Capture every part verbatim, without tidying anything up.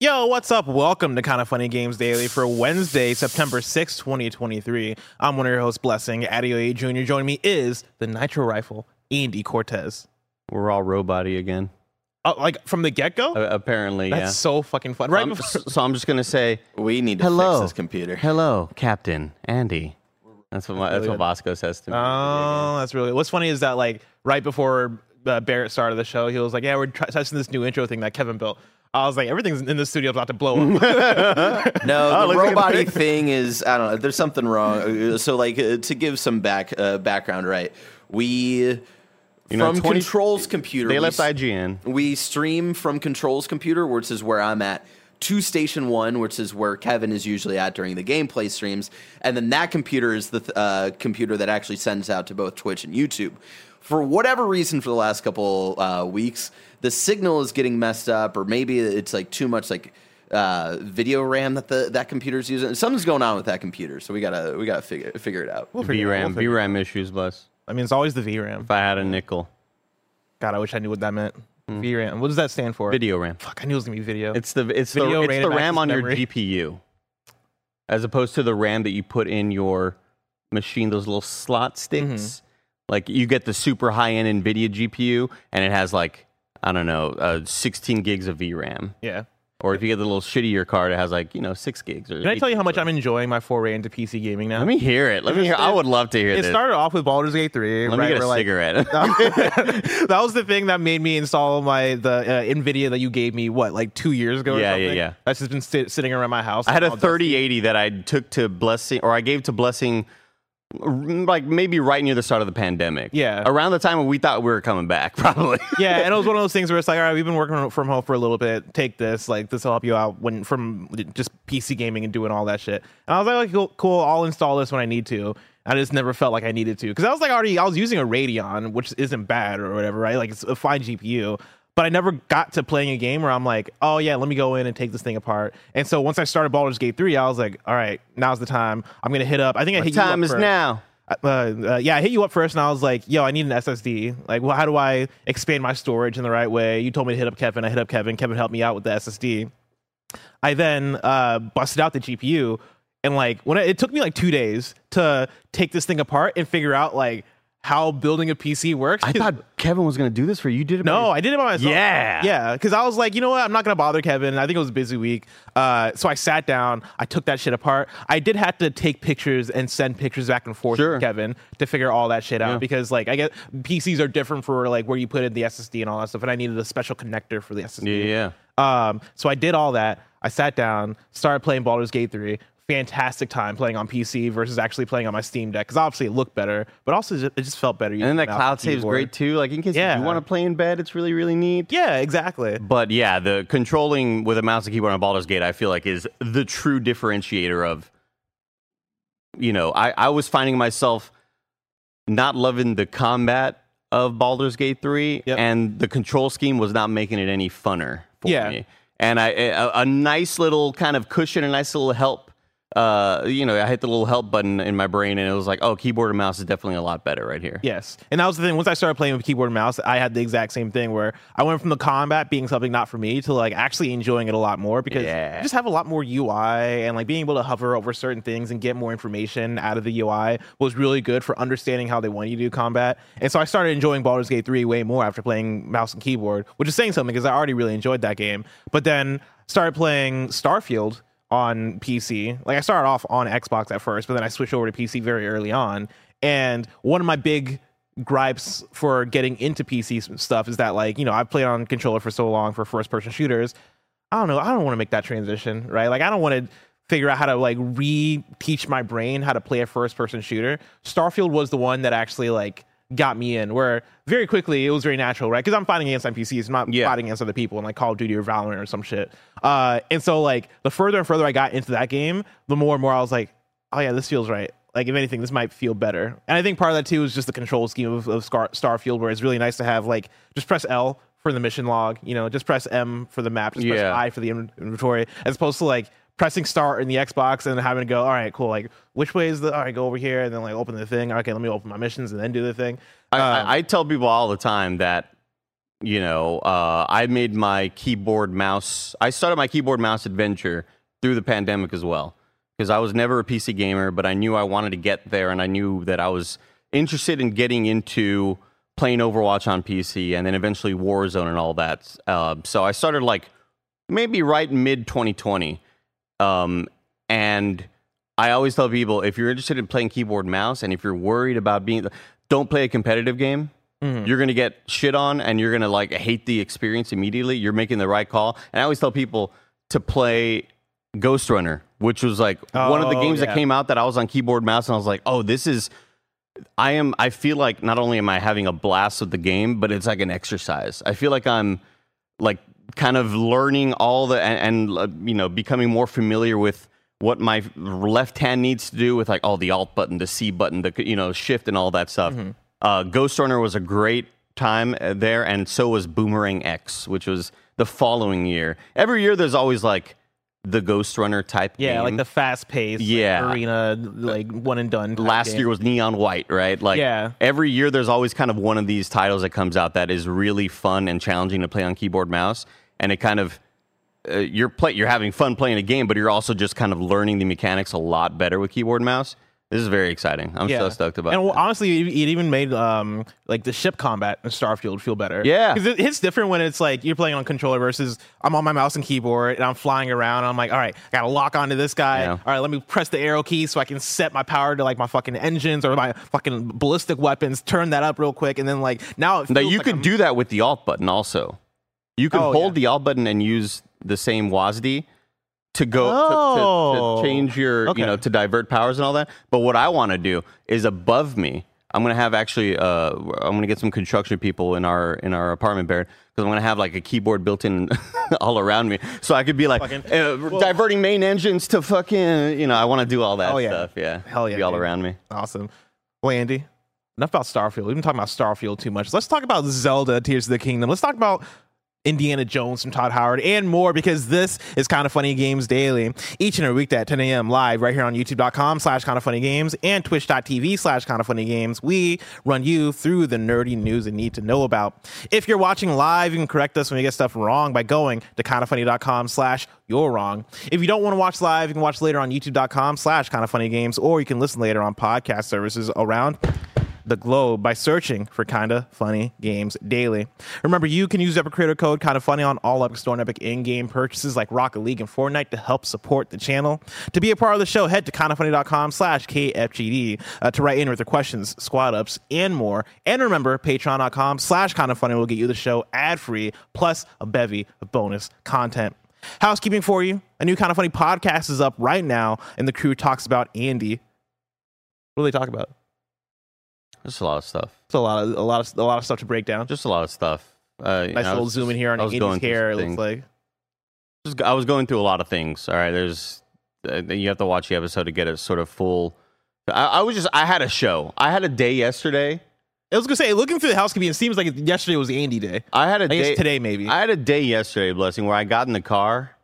Yo, what's up? Welcome to Kinda Funny Games Daily for Wednesday, September sixth, twenty twenty-three. I'm one of your hosts, Blessing Adeoye Junior Joining me is the Nitro Rifle, Andy Cortez. We're all robot-y again. Oh, like from the get-go? Uh, apparently, That's yeah. That's so fucking fun. Right. I'm, before- so I'm just going to say... We need to hello, fix this computer. Hello, Captain Andy. That's what my, that's what Vasco says to me. Oh, that's really... What's funny is that, like, right before uh, Barrett started the show, he was like, yeah, we're try- testing this new intro thing that Kevin built. I was like, everything's in the studio about to blow up. No, the robot-y thing is, I don't know, there's something wrong. So, like, uh, to give some back uh, background, right, we... You know, from twenty, Control's computer... They left I G N. We stream from Control's computer, which is where I'm at, to Station one, which is where Kevin is usually at during the gameplay streams, and then that computer is the th- uh, computer that actually sends out to both Twitch and YouTube. For whatever reason, for the last couple uh, weeks, the signal is getting messed up, or maybe it's like too much like uh, video RAM that the that computer's using. Something's going on with that computer, so we gotta we gotta figure figure it out. We'll VRAM, we'll VRAM issues, bless. I mean, it's always the VRAM. If I had a nickel, God, I wish I knew what that meant. Mm. VRAM. What does that stand for? Video RAM. Fuck, I knew it was gonna be video. It's the it's video the, it's the RAM on memory. Your G P U, as opposed to the RAM that you put in your machine. Those little slot sticks. Mm-hmm. Like, you get the super high-end NVIDIA G P U, and it has, like, I don't know, uh, sixteen gigs of V RAM. Yeah. Or if you get the little shittier card, it has, like, you know, six gigs. Or Can I tell you how much gigs. I'm enjoying my foray into P C gaming now? Let me hear it. Let me hear I would love to hear it this. It started off with Baldur's Gate three. Let right? me get a like, cigarette. That was the thing that made me install my the uh, NVIDIA that you gave me, what, like two years ago yeah, or something? Yeah, yeah, yeah. That's just been sit- sitting around my house. I had a thirty eighty that I took to Blessing, or I gave to Blessing... like maybe right near the start of the pandemic. Yeah. Around the time when we thought we were coming back, probably. Yeah, and it was one of those things where it's like, all right, we've been working from home for a little bit. Take this. Like, this will help you out when from just P C gaming and doing all that shit. And I was like, cool, cool I'll install this when I need to. I just never felt like I needed to. Because I was like already, I was using a Radeon, which isn't bad or whatever, right? Like, it's a fine G P U. But I never got to playing a game where I'm like, oh, yeah, let me go in and take this thing apart. And so once I started Baldur's Gate three, I was like, all right, now's the time. I'm going to hit up. I think I hit you up first. Time is now. Uh, uh, yeah, I hit you up first, and I was like, yo, I need an S S D. Like, well, how do I expand my storage in the right way? You told me to hit up Kevin. I hit up Kevin. Kevin helped me out with the S S D. I then uh, busted out the G P U. And, like, when I, it took me, like, two days to take this thing apart and figure out, like, how building a P C works. I thought Kevin was going to do this for you. You did it by No, yourself? I did it by myself. Yeah. Yeah, because I was like, you know what? I'm not going to bother Kevin. I think it was a busy week. Uh, so I sat down. I took that shit apart. I did have to take pictures and send pictures back and forth sure. to Kevin to figure all that shit out yeah. because, like, I guess P Cs are different for, like, where you put in the S S D and all that stuff, and I needed a special connector for the S S D. Yeah, yeah. Um, so I did all that. I sat down, started playing Baldur's Gate three. Fantastic time playing on P C versus actually playing on my Steam Deck, because obviously it looked better, but also it just felt better. And then that cloud save's great too. Like, in case yeah. you want to play in bed, it's really, really neat. Yeah, exactly. But yeah, the controlling with a mouse and keyboard on Baldur's Gate, I feel like, is the true differentiator of, you know, I, I was finding myself not loving the combat of Baldur's Gate three, yep. and the control scheme was not making it any funner for yeah. me. And I, a, a nice little kind of cushion, a nice little help. Uh, you know, I hit the little help button in my brain, and it was like, oh, keyboard and mouse is definitely a lot better right here. Yes, and that was the thing. Once I started playing with keyboard and mouse, I had the exact same thing where I went from the combat being something not for me to, like, actually enjoying it a lot more, because yeah. you just have a lot more U I, and, like, being able to hover over certain things and get more information out of the U I was really good for understanding how they want you to do combat. And so I started enjoying Baldur's Gate three way more after playing mouse and keyboard, which is saying something because I already really enjoyed that game. But then started playing Starfield on P C. Like, I started off on Xbox at first, but then I switched over to P C very early on. And one of my big gripes for getting into P C stuff is that, like, you know, I've played on controller for so long for first person shooters. I don't know. I don't want to make that transition, right? Like, I don't want to figure out how to, like, re-teach my brain how to play a first person shooter. Starfield was the one that actually, like, got me in, where very quickly it was very natural, right? Because I'm fighting against N P Cs, not yeah. fighting against other people in like Call of Duty or Valorant or some shit. Uh, and so like the further and further I got into that game, the more and more I was like, oh yeah, this feels right. Like, if anything, this might feel better. And I think part of that, too, is just the control scheme of, of Scar- Starfield, where it's really nice to have, like, just press L for the mission log, you know, just press M for the map, just yeah. press I for the inventory, as opposed to, like, pressing start in the Xbox and having to go, all right, cool, like, which way is the, all right, go over here, and then, like, open the thing. Okay, let me open my missions and then do the thing. I, um, I, I tell people all the time that, you know, uh, I made my keyboard mouse, I started my keyboard mouse adventure through the pandemic as well. Because I was never a P C gamer, but I knew I wanted to get there, and I knew that I was interested in getting into playing Overwatch on P C, and then eventually Warzone and all that. Uh, so I started like maybe right mid twenty twenty, um, and I always tell people, if you're interested in playing keyboard mouse, and if you're worried about being, don't play a competitive game. Mm-hmm. You're gonna get shit on, and you're gonna like hate the experience immediately. You're making the right call, and I always tell people to play Ghostrunner, which was like oh, one of the games yeah. that came out that I was on keyboard mouse, and I was like, oh, this is, I am, I feel like not only am I having a blast with the game, but it's like an exercise. I feel like I'm like kind of learning all the, and, and you know, becoming more familiar with what my left hand needs to do with like, all oh, the alt button, the C button, the, you know, shift and all that stuff. Mm-hmm. Uh, Ghostrunner was a great time there. And so was Boomerang X, which was the following year. Every year there's always like, the Ghostrunner type yeah, game. Yeah, like the fast-paced yeah. like, arena, like one-and-done Last game. Year was Neon White, right? Like yeah. Every year there's always kind of one of these titles that comes out that is really fun and challenging to play on keyboard mouse, and it kind of, uh, you're play, you're having fun playing a game, but you're also just kind of learning the mechanics a lot better with keyboard mouse. This is very exciting. I'm yeah. so stoked about it. And well, honestly, it even made um, like the ship combat in Starfield feel better. Yeah. Because it, it's different when it's like you're playing on controller versus I'm on my mouse and keyboard and I'm flying around. And I'm like, all right, I got to lock onto this guy. Yeah. All right, let me press the arrow key so I can set my power to like my fucking engines or my fucking ballistic weapons, turn that up real quick. And then like now it feels now you like could I'm... do that with the alt button also. You can oh, hold yeah. the alt button and use the same W A S D. To go oh. to, to, to change your, okay. you know, to divert powers and all that. But what I want to do is above me, I'm going to have actually, uh, I'm going to get some construction people in our in our apartment, Barrett, because I'm going to have like a keyboard built in all around me. So I could be like fucking, uh, well, diverting main engines to fucking, you know, I want to do all that oh, yeah. stuff. Yeah. Hell yeah. Be all dude. Around me. Awesome. Well, Andy, enough about Starfield. We've been talking about Starfield too much. Let's talk about Zelda Tears of the Kingdom. Let's talk about Indiana Jones from Todd Howard and more, because this is Kinda Funny Games Daily each and every weekday at ten a.m. live right here on youtube.com slash Kinda Funny Games and twitch.tv slash Kinda Funny Games. We run you through the nerdy news and need to know about. If you're watching live, you can correct us when we get stuff wrong by going to kindafunny.com slash you're wrong. If you don't want to watch live, you can watch later on youtube.com slash Kinda Funny Games, or you can listen later on podcast services around the globe by searching for Kinda Funny Games Daily. Remember, you can use Epic Creator Code Kinda Funny on all Epic Store and Epic in-game purchases like Rocket League and Fortnite to help support the channel. To be a part of the show, head to kindafunny.com slash KFGD uh, to write in with your questions, squad ups, and more. And remember, patreon.com slash Kinda Funny will get you the show ad-free, plus a bevy of bonus content. Housekeeping for you, a new Kinda Funny podcast is up right now, and the crew talks about Andy. What do they talk about? Just a lot of stuff. It's a lot of a lot of a lot of stuff to break down. Just a lot of stuff. Uh, nice know, little zoom in here on Andy's hair. It looks like. Just, I was going through a lot of things. All right, there's uh, you have to watch the episode to get a sort of full. I, I was just I had a show. I had a day yesterday. I was gonna say, looking through the housekeeping, it seems like yesterday was Andy day. I had a I day guess today, maybe. I had a day yesterday, Blessing, where I got in the car,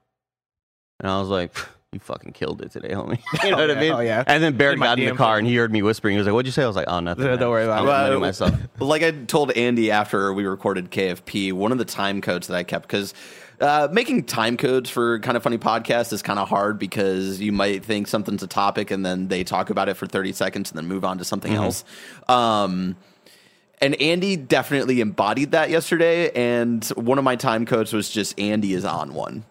and I was like, you fucking killed it today, homie. You know oh, what yeah, I mean? Oh, yeah. And then Barrett got in the car and he heard me whispering. He was like, what'd you say? I was like, oh, nothing. Don't man. worry about well, it. Myself. Like I told Andy after we recorded K F P, one of the time codes that I kept, because uh, making time codes for Kinda Funny podcast is kind of hard, because you might think something's a topic and then they talk about it for thirty seconds and then move on to something mm-hmm. else. Um, and Andy definitely embodied that yesterday. And one of my time codes was just Andy is on one.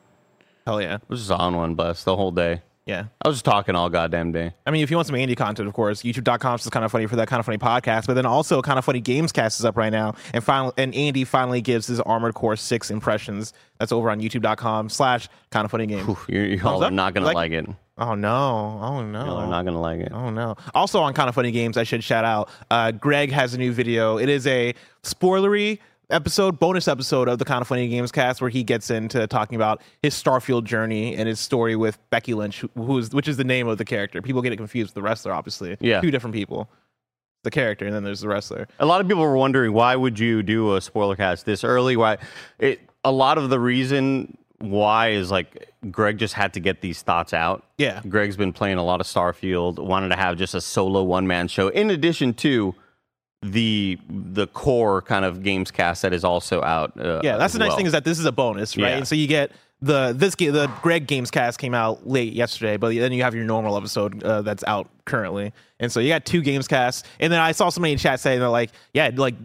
Hell yeah. It was just on one bus the whole day. Yeah. I was just talking all goddamn day. I mean, if you want some Andy content, of course, youtube dot com is Kinda Funny for that Kinda Funny podcast. But then also Kinda Funny Gamescast is up right now. And finally, and Andy finally gives his Armored Core six impressions. That's over on youtube dot com slash Kinda Funny Games. Ooh, you're, you're all are not going like, to like it. Oh, no. Oh, no. Y'all are not going to like it. Oh, no. Also on Kinda Funny Games, I should shout out, uh, Greg has a new video. It is a spoilery episode, bonus episode of the Kinda Funny Games cast where he gets into talking about his Starfield journey and his story with Becky Lynch, who, who is, which is the name of the character. People get it confused with the wrestler, obviously. Yeah. Two different people. The character, and then there's the wrestler. A lot of people were wondering, why would you do a spoiler cast this early? Why? It, a lot of the reason why is, like, Greg just had to get these thoughts out. Yeah. Greg's been playing a lot of Starfield, wanted to have just a solo one-man show, in addition to the the core kind of games cast that is also out. Uh, yeah, that's the nice well. thing is that this is a bonus, right? Yeah. And so you get the this game, the Greg games cast came out late yesterday, but then you have your normal episode uh, that's out currently. And so you got two games casts. And then I saw somebody in chat saying that, like, yeah, like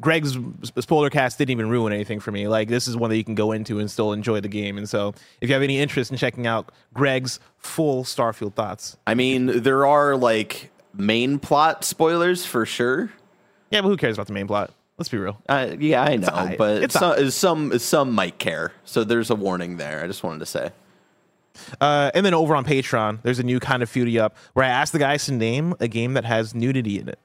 Greg's spoiler cast didn't even ruin anything for me. Like, this is one that you can go into and still enjoy the game. And so if you have any interest in checking out Greg's full Starfield thoughts. I mean, there are, like, main plot spoilers for sure. Yeah, but who cares about the main plot? Let's be real. Uh, yeah, I know, it's but it's some, some some might care. So there's a warning there. I just wanted to say. Uh, and then over on Patreon, there's a new Kind of Feudy up where I asked the guys to name a game that has nudity in it.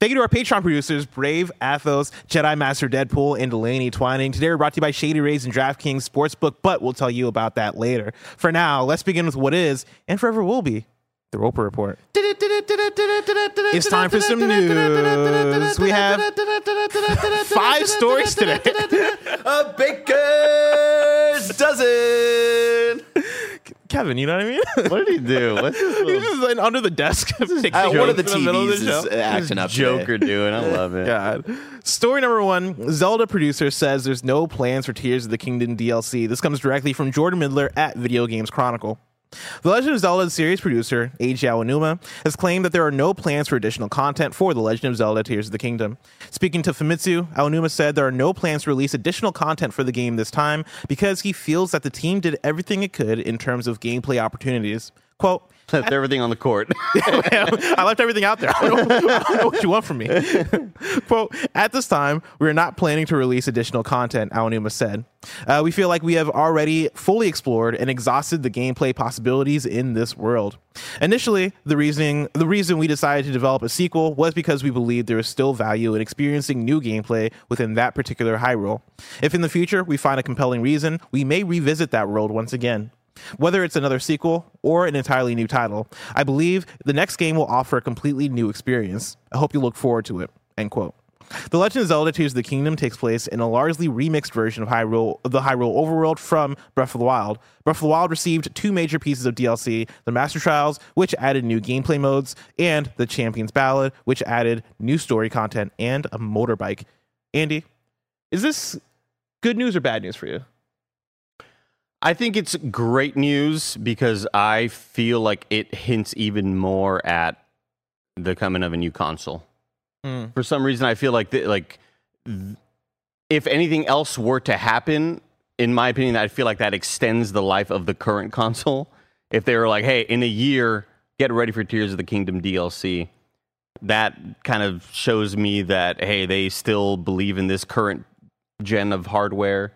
Thank you to our Patreon producers, Brave, Athos, Jedi Master Deadpool, and Delaney Twining. Today we're brought to you by Shady Rays and DraftKings Sportsbook, but we'll tell you about that later. For now, let's begin with what is and forever will be the Roper Report. It's time for some news. We have five stories today. A baker's dozen. Kevin, you know what I mean? What did he do? What's He's just like, under the desk. One of the T Vs is the acting up. Joker doing. I love it. God. Story number one. Zelda producer says there's no plans for Tears of the Kingdom D L C. This comes directly from Jordan Midler at Video Games Chronicle. The Legend of Zelda series producer, Eiji Aonuma, has claimed that there are no plans for additional content for The Legend of Zelda Tears of the Kingdom. Speaking to Famitsu, Aonuma said there are no plans to release additional content for the game this time because he feels that the team did everything it could in terms of gameplay opportunities. Quote, left everything on the court. I left everything out there. I don't, I don't know what you want from me. Quote, at this time, we are not planning to release additional content, Aonuma said. Uh, we feel like we have already fully explored and exhausted the gameplay possibilities in this world. Initially, the reasoning, the reason we decided to develop a sequel was because we believed there is still value in experiencing new gameplay within that particular Hyrule. If in the future we find a compelling reason, we may revisit that world once again. Whether it's another sequel or an entirely new title, I believe the next game will offer a completely new experience. I hope you look forward to it. End quote. The Legend of Zelda Tears of the Kingdom takes place in a largely remixed version of Hyrule, the Hyrule overworld from Breath of the Wild. Breath of the Wild received two major pieces of D L C, the Master Trials, which added new gameplay modes, and the Champion's Ballad, which added new story content and a motorbike. Andy, is this good news or bad news for you? I think it's great news because I feel like it hints even more at the coming of a new console. Mm. For some reason, I feel like th- like th- if anything else were to happen, in my opinion, I feel like that extends the life of the current console. If they were like, hey, in a year, get ready for Tears of the Kingdom D L C, that kind of shows me that, hey, they still believe in this current gen of hardware.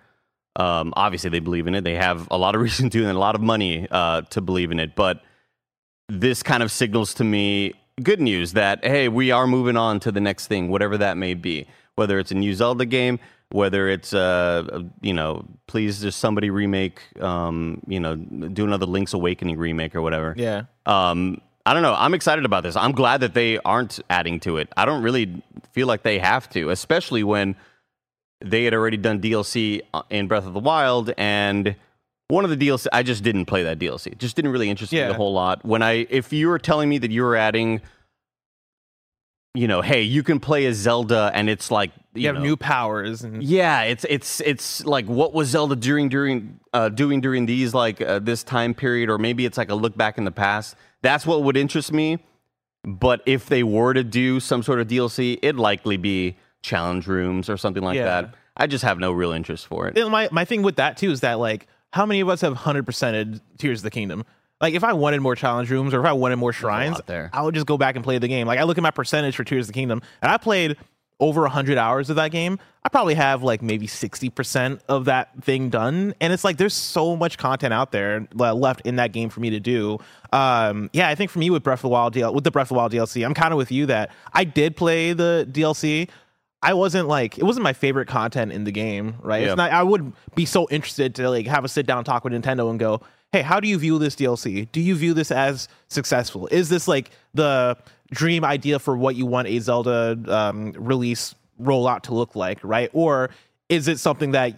Um, obviously, they believe in it. They have a lot of reason to and a lot of money uh, to believe in it. But this kind of signals to me good news that, hey, we are moving on to the next thing, whatever that may be, whether it's a new Zelda game, whether it's, uh, you know, please just somebody remake, um, you know, do another Link's Awakening remake or whatever. Yeah. Um, I don't know. I'm excited about this. I'm glad that they aren't adding to it. I don't really feel like they have to, especially when they had already done D L C in Breath of the Wild, and one of the D L C, I just didn't play that D L C. It just didn't really interest yeah. me a whole lot. When I, if you were telling me that you were adding, you know, hey, you can play as Zelda, and it's like you, you have know, new powers, and yeah, it's it's it's like what was Zelda during during uh, doing during these like uh, this time period, or maybe it's like a look back in the past. That's what would interest me. But if they were to do some sort of D L C, it'd likely be challenge rooms or something like yeah. that. I just have no real interest for it. My my thing with that too is that, like, how many of us have one hundred percented Tears of the Kingdom? Like, if I wanted more challenge rooms or if I wanted more shrines, I would just go back and play the game. Like, I look at my percentage for Tears of the Kingdom, and I played over one hundred hours of that game. I probably have, like, maybe sixty percent of that thing done. And it's like, there's so much content out there left in that game for me to do. Um, yeah, I think for me with Breath of the Wild, with the Breath of the Wild D L C, I'm kind of with you that I did play the D L C. I wasn't like, it wasn't my favorite content in the game, right? Yeah. It's not, I would be so interested to like have a sit down talk with Nintendo and go, hey, how do you view this D L C? Do you view this as successful? Is this like the dream idea for what you want a Zelda um, release rollout to look like, right? Or is it something that,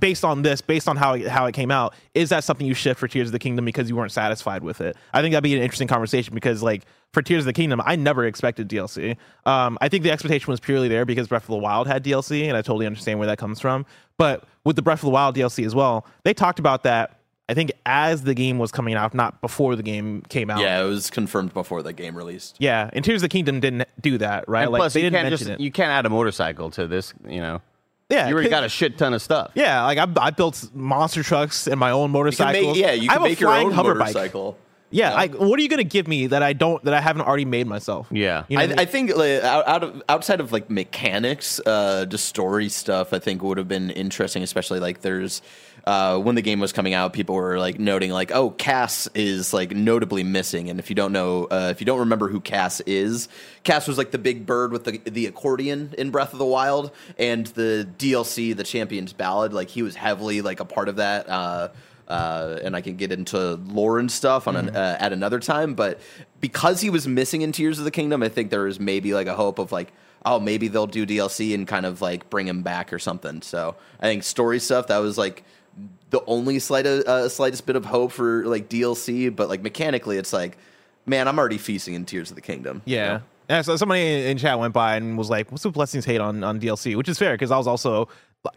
based on this, based on how it, how it came out, is that something you shift for Tears of the Kingdom because you weren't satisfied with it? I think that'd be an interesting conversation because, like, for Tears of the Kingdom, I never expected D L C. Um, I think the expectation was purely there because Breath of the Wild had D L C, and I totally understand where that comes from. But with the Breath of the Wild D L C as well, they talked about that, I think, as the game was coming out, not before the game came out. Yeah, it was confirmed before the game released. Yeah, and Tears of the Kingdom didn't do that, right? And like, plus, they you didn't can't mention just, it. You can't add a motorcycle to this, you know. Yeah, you already got a shit ton of stuff. Yeah, like I, I built monster trucks and my own motorcycles. You can make, yeah, you can make your own motorcycle. Bike. Yeah, yeah. I, what are you going to give me that I don't that I haven't already made myself? Yeah, you know I, I mean? think like, out, out of outside of like mechanics, uh, just story stuff, I think would have been interesting, especially like there's. Uh, when the game was coming out, people were like noting like, oh, Cass is like notably missing. And if you don't know, uh, if you don't remember who Cass is, Cass was like the big bird with the the accordion in Breath of the Wild and the D L C, the Champion's Ballad. Like he was heavily like a part of that. Uh, uh, and I can get into lore and stuff on an, mm-hmm. uh, at another time. But because he was missing in Tears of the Kingdom, I think there is maybe like a hope of like, oh, maybe they'll do D L C and kind of like bring him back or something. So I think story stuff, that was like the only slight, uh, slightest bit of hope for like D L C, but like mechanically, it's like, man, I'm already feasting in Tears of the Kingdom. Yeah. You know? Yeah. So somebody in chat went by and was like, what's the Blessings hate on, on D L C? Which is fair, because I was also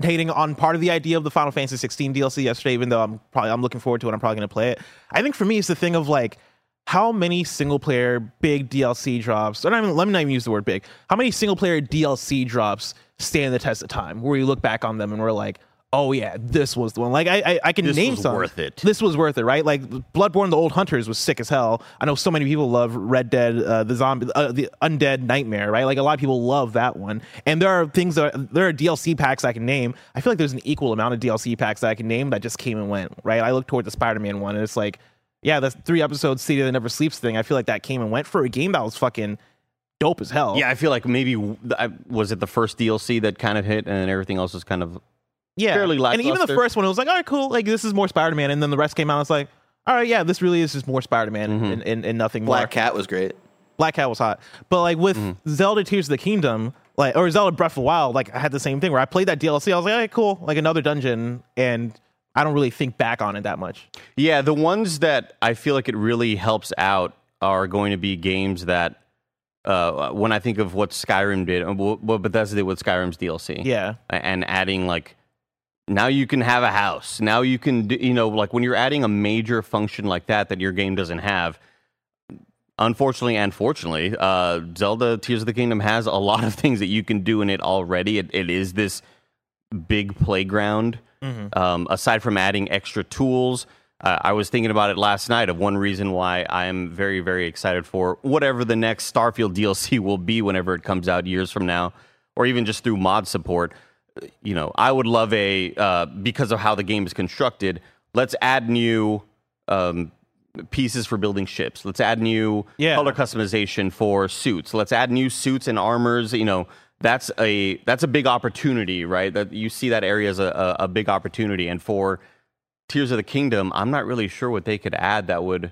hating on part of the idea of the Final Fantasy sixteen D L C yesterday, even though I'm probably, I'm looking forward to it. I'm probably going to play it. I think for me, it's the thing of like, how many single-player big D L C drops, or not even, let me not even use the word big, how many single-player D L C drops stand the test of time, where you look back on them and we're like, oh yeah, this was the one. Like I, I, I can this name some. This was worth it. This was worth it, right? Like Bloodborne: The Old Hunters was sick as hell. I know so many people love Red Dead, uh, the zombie, uh, the Undead Nightmare, right? Like a lot of people love that one. And there are things that there are D L C packs I can name. I feel like there's an equal amount of D L C packs that I can name that just came and went, right? I look toward the Spider-Man one, and it's like, yeah, that's three episodes City That Never Sleeps thing. I feel like that came and went for a game that was fucking dope as hell. Yeah, I feel like maybe was it the first D L C that kind of hit, and then everything else was kind of. Yeah, fairly lackluster. And even the first one, it was like, all right, cool, like this is more Spider-Man, and then the rest came out, and it's like, all right, yeah, this really is just more Spider-Man mm-hmm. and, and, and nothing more. Black Cat was great. Black Cat was hot. But like with mm-hmm. Zelda Tears of the Kingdom, like or Zelda Breath of the Wild, like I had the same thing where I played that D L C, I was like, all right, cool, like another dungeon, and I don't really think back on it that much. Yeah, the ones that I feel like it really helps out are going to be games that, uh, when I think of what Skyrim did, what Bethesda did with Skyrim's D L C. Yeah. And adding like, now you can have a house. Now you can, do, you know, like when you're adding a major function like that that your game doesn't have, unfortunately and fortunately, uh, Zelda Tears of the Kingdom has a lot of things that you can do in it already. It, it is this big playground. Mm-hmm. Um, aside from adding extra tools, uh, I was thinking about it last night of one reason why I am very, very excited for whatever the next Starfield D L C will be whenever it comes out years from now, or even just through mod support. You know, I would love a, uh, because of how the game is constructed, let's add new um, pieces for building ships. Let's add new yeah. color customization for suits. Let's add new suits and armors. You know, that's a that's a big opportunity, right? That you see that area as a, a big opportunity. And for Tears of the Kingdom, I'm not really sure what they could add that would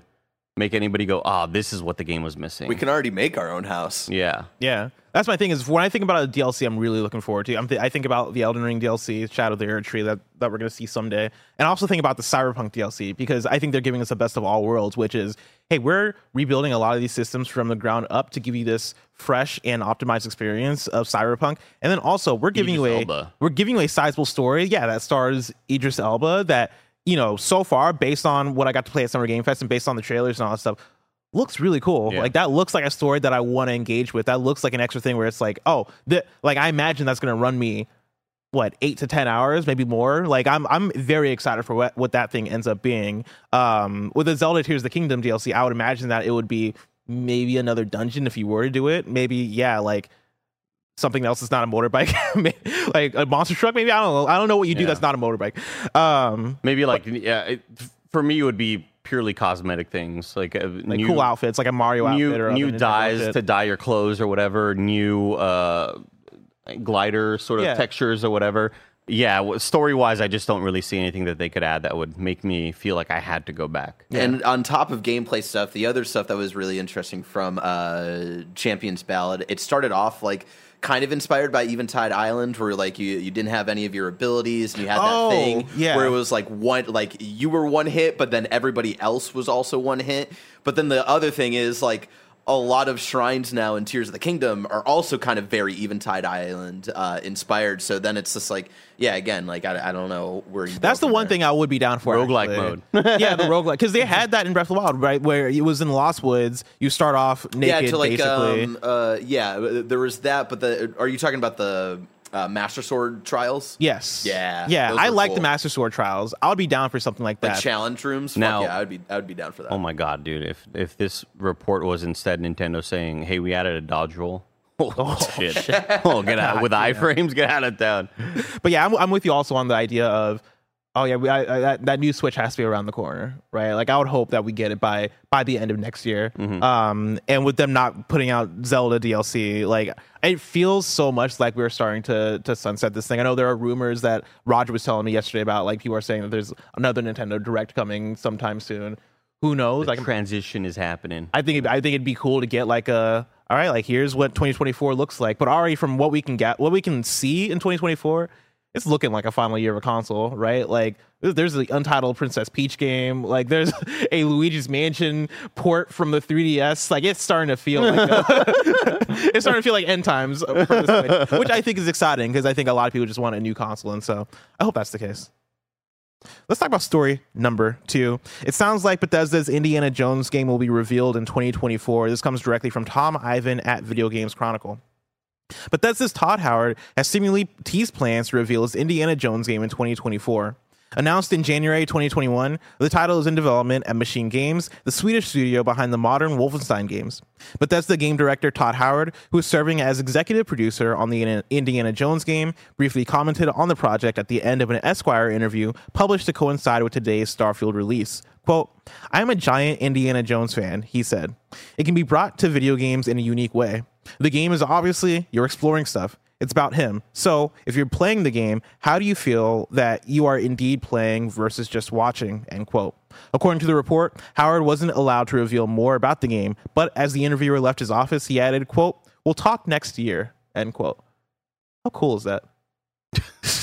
make anybody go, ah, oh, this is what the game was missing. We can already make our own house. Yeah. Yeah. That's my thing is when I think about a D L C, I'm really looking forward to. I'm th- I think about the Elden Ring D L C, Shadow of the Erd Tree that, that we're going to see someday. And I also think about the Cyberpunk D L C because I think they're giving us the best of all worlds, which is, hey, we're rebuilding a lot of these systems from the ground up to give you this fresh and optimized experience of Cyberpunk. And then also we're giving Idris you a Elba. we're giving you a sizable story. Yeah, that stars Idris Elba that, you know, so far based on what I got to play at Summer Game Fest and based on the trailers and all that stuff, looks really cool. Yeah. Like that looks like a story that I want to engage with. That looks like an extra thing where it's like, oh, th- like I imagine that's going to run me what, eight to ten hours, maybe more. Like, I'm I'm very excited for what, what that thing ends up being. Um, with the Zelda Tears of the Kingdom D L C, I would imagine that it would be maybe another dungeon if you were to do it. Maybe, yeah, like something else that's not a motorbike, like a monster truck. Maybe, I don't know. I don't know what you do yeah. that's not a motorbike. Um, maybe like, but, yeah, it, for me, it would be purely cosmetic things, like, a like new, cool outfits, like a Mario new, outfit, or new dyes outfit. to dye your clothes or whatever, new uh, glider sort of yeah. textures or whatever. Yeah, story-wise, I just don't really see anything that they could add that would make me feel like I had to go back. Yeah. And on top of gameplay stuff, the other stuff that was really interesting from uh, Champion's Ballad, it started off like kind of inspired by Eventide Island, where like you, you didn't have any of your abilities, and you had that oh, thing yeah. where it was like one, like you were one hit, but then everybody else was also one hit. But then the other thing is like a lot of shrines now in Tears of the Kingdom are also kind of very Eventide Island uh, inspired. So then it's just like, yeah, again, like I, I don't know where you. That's the one there. thing I would be down for. Roguelike mode. yeah, the roguelike, because they had that in Breath of the Wild, right? Where it was in Lost Woods, you start off naked, yeah, to like, basically. Um, uh, yeah, there was that, but the are you talking about the Uh, Master Sword Trials? Yes. Yeah. Yeah. I like cool. the Master Sword Trials. I would be down for something like that. Like challenge rooms? Now, yeah, I would be I would be down for that. Oh my god, dude. If if this report was instead Nintendo saying, hey, we added a dodge roll. Oh, oh shit. oh, get out. With yeah. iframes, get out of town. But yeah, I'm, I'm with you also on the idea of, oh yeah, we, I, I, that, that new Switch has to be around the corner, right? Like, I would hope that we get it by by the end of next year. Mm-hmm. Um, and with them not putting out Zelda D L C, like, it feels so much like we're starting to to sunset this thing. I know there are rumors that Roger was telling me yesterday about, like, people are saying that there's another Nintendo Direct coming sometime soon. Who knows? The like, transition is happening. I think it, I think it'd be cool to get like a, all right, like here's what twenty twenty-four looks like. But already from what we can get, what we can see in twenty twenty-four. It's looking like a final year of a console, right? Like, there's the Untitled Princess Peach game. Like, there's a Luigi's Mansion port from the three D S. Like, it's starting to feel like a, it's starting to feel like end times, for the Switch, which I think is exciting because I think a lot of people just want a new console, and so I hope that's the case. Let's talk about story number two. It sounds like Bethesda's Indiana Jones game will be revealed in twenty twenty-four. This comes directly from Tom Ivan at Video Games Chronicle. Bethesda's Todd Howard has seemingly teased plans to reveal his Indiana Jones game in twenty twenty-four. Announced in January twenty twenty-one, the title is in development at Machine Games, the Swedish studio behind the modern Wolfenstein games. Bethesda game director Todd Howard, who is serving as executive producer on the Indiana Jones game, briefly commented on the project at the end of an Esquire interview published to coincide with today's Starfield release. Quote, "I am a giant Indiana Jones fan," he said. "It can be brought to video games in a unique way. The game is obviously you're exploring stuff. It's about him. So if you're playing the game, how do you feel that you are indeed playing versus just watching?" End quote. According to the report, Howard wasn't allowed to reveal more about the game, but as the interviewer left his office, he added, quote, "We'll talk next year." End quote. How cool is that?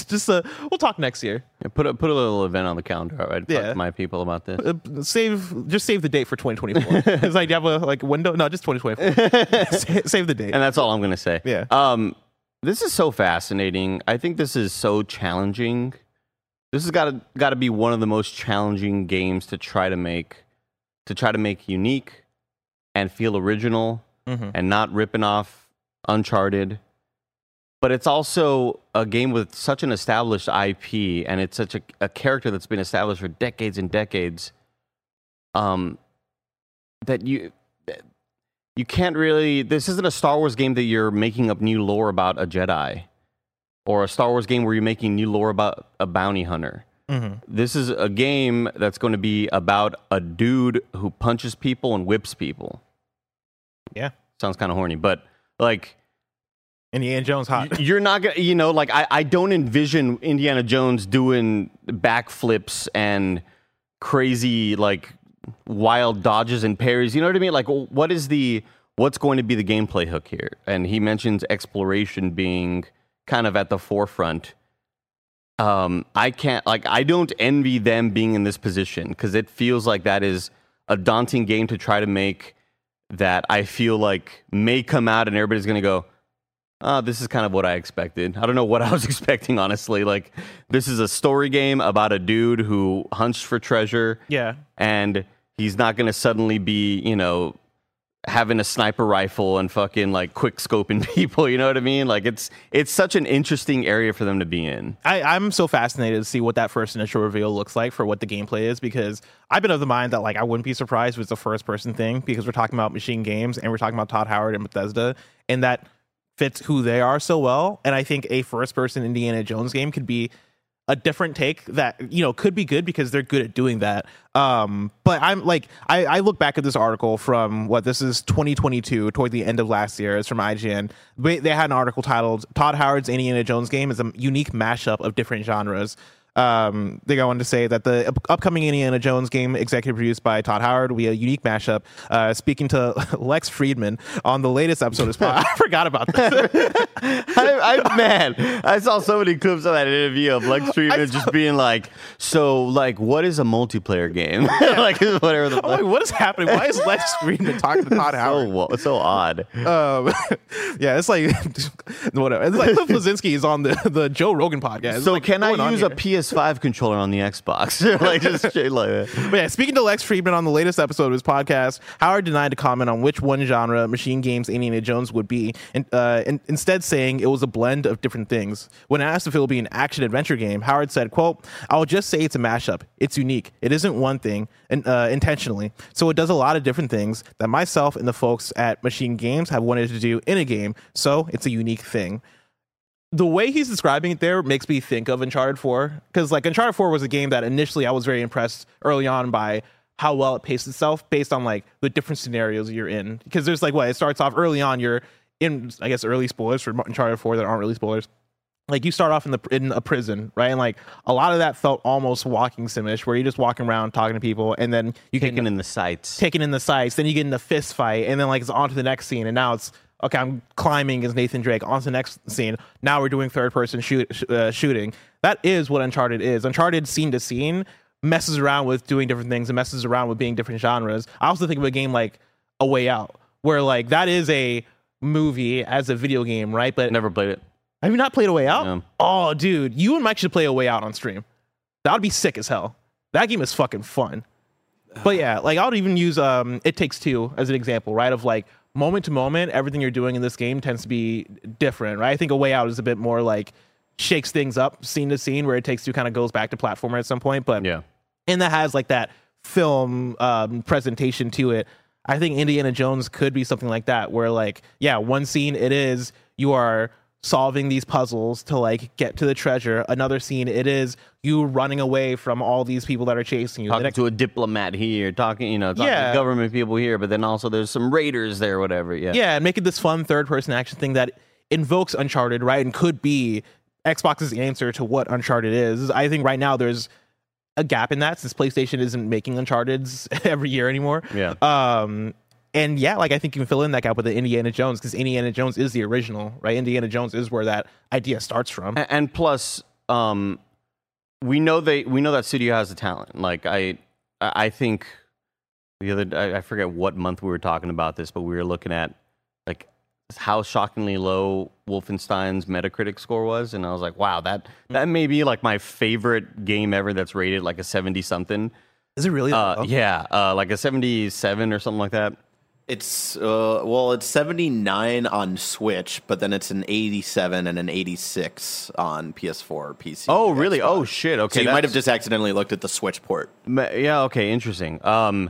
Just uh, we'll talk next year. Yeah, put a put a little event on the calendar. I'd yeah. talk to my people about this. Uh, save just save the date for twenty twenty-four. It's like, do you have a like window? No, just twenty twenty-four. save, save the date. And that's all I'm gonna say. Yeah. Um, this is so fascinating. I think this is so challenging. This has got to got to be one of the most challenging games to try to make to try to make unique and feel original, mm-hmm. and not ripping off Uncharted. But it's also a game with such an established I P, and it's such a, a character that's been established for decades and decades, um, that you you can't really... This isn't a Star Wars game that you're making up new lore about a Jedi, or a Star Wars game where you're making new lore about a bounty hunter. Mm-hmm. This is a game that's going to be about a dude who punches people and whips people. Yeah. Sounds kind of horny, but like... Indiana Jones hot. You're not going to, you know, like, I, I don't envision Indiana Jones doing backflips and crazy, like, wild dodges and parries. You know what I mean? Like, what is the, what's going to be the gameplay hook here? And he mentions exploration being kind of at the forefront. Um, I can't, like, I don't envy them being in this position, because it feels like that is a daunting game to try to make that I feel like may come out and everybody's going to go, Uh, this is kind of what I expected. I don't know what I was expecting, honestly. Like, this is a story game about a dude who hunts for treasure. Yeah. And he's not going to suddenly be, you know, having a sniper rifle and fucking like quick scoping people, you know what I mean? Like it's it's such an interesting area for them to be in. I, I'm so fascinated to see what that first initial reveal looks like for what the gameplay is, because I've been of the mind that like I wouldn't be surprised if it's a first person thing, because we're talking about Machine Games and we're talking about Todd Howard and Bethesda, and that fits who they are so well. And I think a first person Indiana Jones game could be a different take that, you know, could be good because they're good at doing that. Um, but I'm like, I, I look back at this article from what this is twenty twenty-two, toward the end of last year. It's from I G N. They had an article titled Todd Howard's Indiana Jones Game is a Unique Mashup of Different Genres. Um, they go on to say that the upcoming Indiana Jones game, executive produced by Todd Howard, will be a unique mashup. Uh, speaking to Lex Friedman on the latest episode of Spot, I forgot about this. I, I, man, I saw so many clips of that interview of Lex Friedman saw, just being like, "So, like, what is a multiplayer game?" Like, whatever. The like, what is happening? Why is Lex Friedman talking to Todd Howard? So, it's so odd. Um, yeah, it's like whatever. It's like Cliff Blazinski is on the, the Joe Rogan podcast. It's so, like, can I use a P S? P S five controller on the Xbox? Like, just like that. But yeah, speaking to Lex Friedman on the latest episode of his podcast, Howard denied to comment on which one genre Machine Games Indiana Jones would be, and, uh, and instead saying it was a blend of different things. When asked if it will be an action-adventure game, Howard said, quote, "I will just say it's a mashup. It's unique. It isn't one thing and uh, intentionally. So it does a lot of different things that myself and the folks at Machine Games have wanted to do in a game. So it's a unique thing." The way he's describing it there makes me think of Uncharted four, because like Uncharted four was a game that initially I was very impressed early on by how well it paced itself based on like the different scenarios you're in. Because there's like what it starts off early on, you're in, I guess, early spoilers for Uncharted four that aren't really spoilers. Like you start off in the in a prison, right? And like a lot of that felt almost walking sim-ish, where you're just walking around talking to people, and then you taking in, in the sights, taking in the sights. Then you get in the fist fight, and then like it's on to the next scene, and now it's, okay, I'm climbing as Nathan Drake. On to the next scene. Now we're doing third-person shoot, uh, shooting. That is what Uncharted is. Uncharted, scene to scene, messes around with doing different things and messes around with being different genres. I also think of a game like A Way Out, where like that is a movie as a video game, right? But never played it. Have you not played A Way Out? No. Oh, dude, you and Mike should play A Way Out on stream. That would be sick as hell. That game is fucking fun. But yeah, like I would even use um, It Takes Two as an example, right? Of like, moment to moment, everything you're doing in this game tends to be different, right? I think A Way Out is a bit more like shakes things up scene to scene, where It Takes Two kind of goes back to platformer at some point. But yeah, and that has like that film um, presentation to it. I think Indiana Jones could be something like that, where like, yeah, one scene it is you are solving these puzzles to like get to the treasure. Another scene it is you running away from all these people that are chasing you, talking next- to a diplomat here, talking you know talking yeah. to government people here, but then also there's some raiders there, whatever. Yeah yeah and make it this fun third person action thing that invokes Uncharted, right? And could be Xbox's answer to what Uncharted is. I think right now there's a gap in that, since PlayStation isn't making Uncharted's every year anymore. yeah um And yeah, like I think you can fill in that gap with the Indiana Jones, because Indiana Jones is the original, right? Indiana Jones is where that idea starts from. And, and plus, um, we know they we know that studio has the talent. Like I, I think the other I, I forget what month we were talking about this, but we were looking at like how shockingly low Wolfenstein's Metacritic score was, and I was like, wow, that that may be like my favorite game ever that's rated like a seventy something. Is it really? Uh, okay. Yeah, uh, like a seventy-seven or something like that. It's, uh, well, it's seventy-nine on Switch, but then it's an eighty-seven and an eighty-six on P S four or P C. Oh, really? Xbox. Oh, shit. Okay. So you might have just accidentally looked at the Switch port. Yeah, okay, interesting. Um,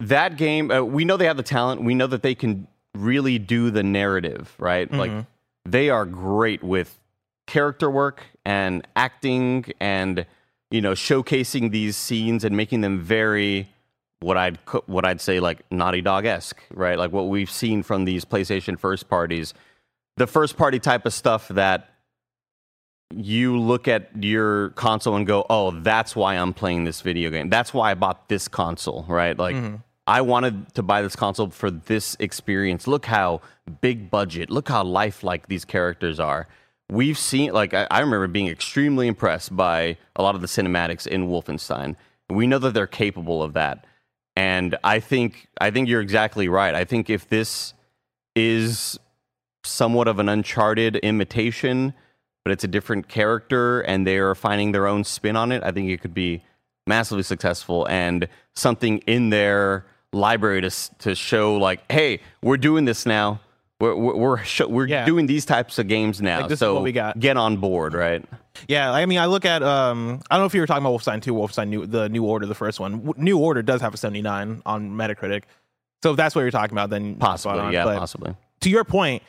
that game, uh, we know they have the talent. We know that they can really do the narrative, right? Mm-hmm. Like, they are great with character work and acting and, you know, showcasing these scenes and making them very... what I'd what I'd say like Naughty Dog-esque, right? Like what we've seen from these PlayStation first parties, the first party type of stuff that you look at your console and go, oh, that's why I'm playing this video game. That's why I bought this console, right? Like mm-hmm. I wanted to buy this console for this experience. Look how big budget, look how lifelike these characters are. We've seen, like I, I remember being extremely impressed by a lot of the cinematics in Wolfenstein. We know that they're capable of that. And I think I think you're exactly right. I think if this is somewhat of an Uncharted imitation, but it's a different character and they are finding their own spin on it, I think it could be massively successful and something in their library to to show like, hey, we're doing this now. We're we're show, we're yeah. doing these types of games now. Like, this so is what we got. Get on board, right? Yeah, I mean, I look at um, I don't know if you were talking about Wolfenstein two, Wolfenstein New, the New Order, the first one. New Order does have a seventy-nine on Metacritic, so if that's what you're talking about, then possibly, yeah, but possibly. To your point,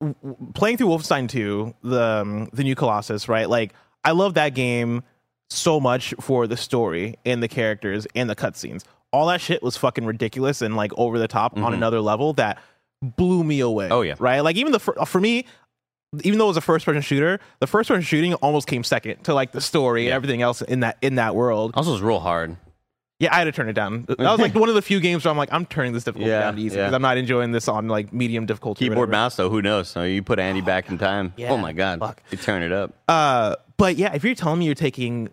w- playing through Wolfenstein two, the um, the New Colossus, right? Like, I love that game so much for the story and the characters and the cutscenes. All that shit was fucking ridiculous and like over the top mm-hmm. on another level that blew me away. Oh yeah, right? Like even the fir- for me. Even though it was a first-person shooter, the first-person shooting almost came second to like the story yeah. and everything else in that in that world. Also, it's real hard. Yeah, I had to turn it down. That was like one of the few games where I'm like, I'm turning this difficulty yeah, down easy because yeah. I'm not enjoying this on like medium difficulty. Keyboard mouse, though, who knows? So you put Andy oh, back God. in time. Yeah. Oh my God, fuck. You turn it up. Uh, but yeah, if you're telling me you're taking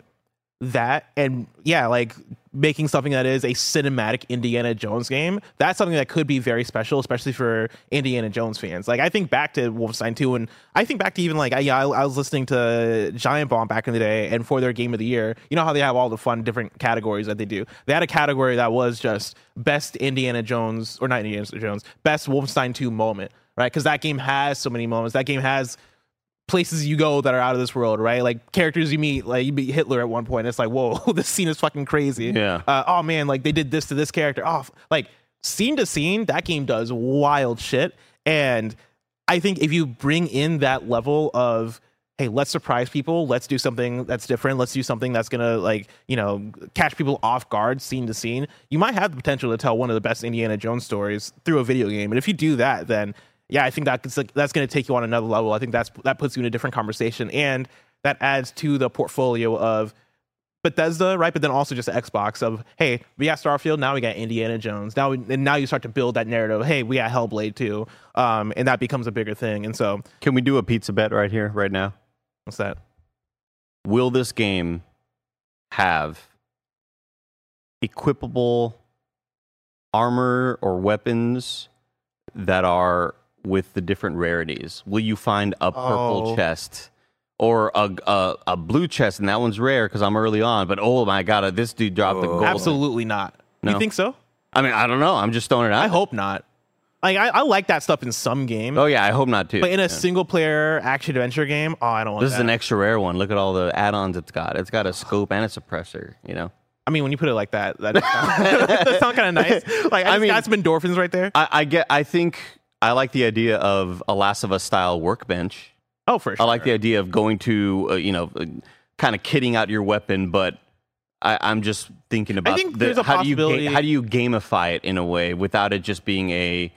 that and yeah, like making something that is a cinematic Indiana Jones game, that's something that could be very special, especially for Indiana Jones fans. Like, I think back to Wolfenstein two, and I think back to even like I, yeah, I, I was listening to Giant Bomb back in the day, and for their game of the year, you know how they have all the fun different categories that they do. They had a category that was just best Indiana Jones or not Indiana Jones, best Wolfenstein two moment, right? Because that game has so many moments. That game has places you go that are out of this world, right? Like characters you meet, like you meet Hitler at one point. It's like, whoa, this scene is fucking crazy. Yeah. Uh, oh man, like they did this to this character. Oh, like scene to scene, that game does wild shit. And I think if you bring in that level of, hey, let's surprise people, let's do something that's different, let's do something that's gonna like, you know, catch people off guard scene to scene, you might have the potential to tell one of the best Indiana Jones stories through a video game. And if you do that, then yeah, I think that that's going to take you on another level. I think that's that puts you in a different conversation, and that adds to the portfolio of Bethesda, right? But then also just Xbox of, hey, we got Starfield, now we got Indiana Jones, now we, and now you start to build that narrative. Hey, we got Hellblade too, um, and that becomes a bigger thing. And so, can we do a pizza bet right here, right now? What's that? Will this game have equipable armor or weapons that are with the different rarities? Will you find a purple oh. chest or a, a a blue chest, and that one's rare because I'm early on, but oh my God, this dude dropped oh. the gold. Absolutely not. No? You think so? I mean, I don't know. I'm just throwing it out. I hope not. Like, I, I like that stuff in some game. Oh yeah, I hope not too. But in a yeah. single player action adventure game, oh, I don't want this that. This is an extra rare one. Look at all the add-ons it's got. It's got a scope and a suppressor, you know? I mean, when you put it like that, that sounds sound kind of nice. Like, I, I mean, got some endorphins right there. I, I get, I think... I like the idea of a Last of Us style workbench. Oh, for sure. I like the idea of going to, uh, you know, uh, kind of kitting out your weapon, but I, I'm just thinking about I think the, there's a how, do you ga- how do you gamify it in a way without it just being a,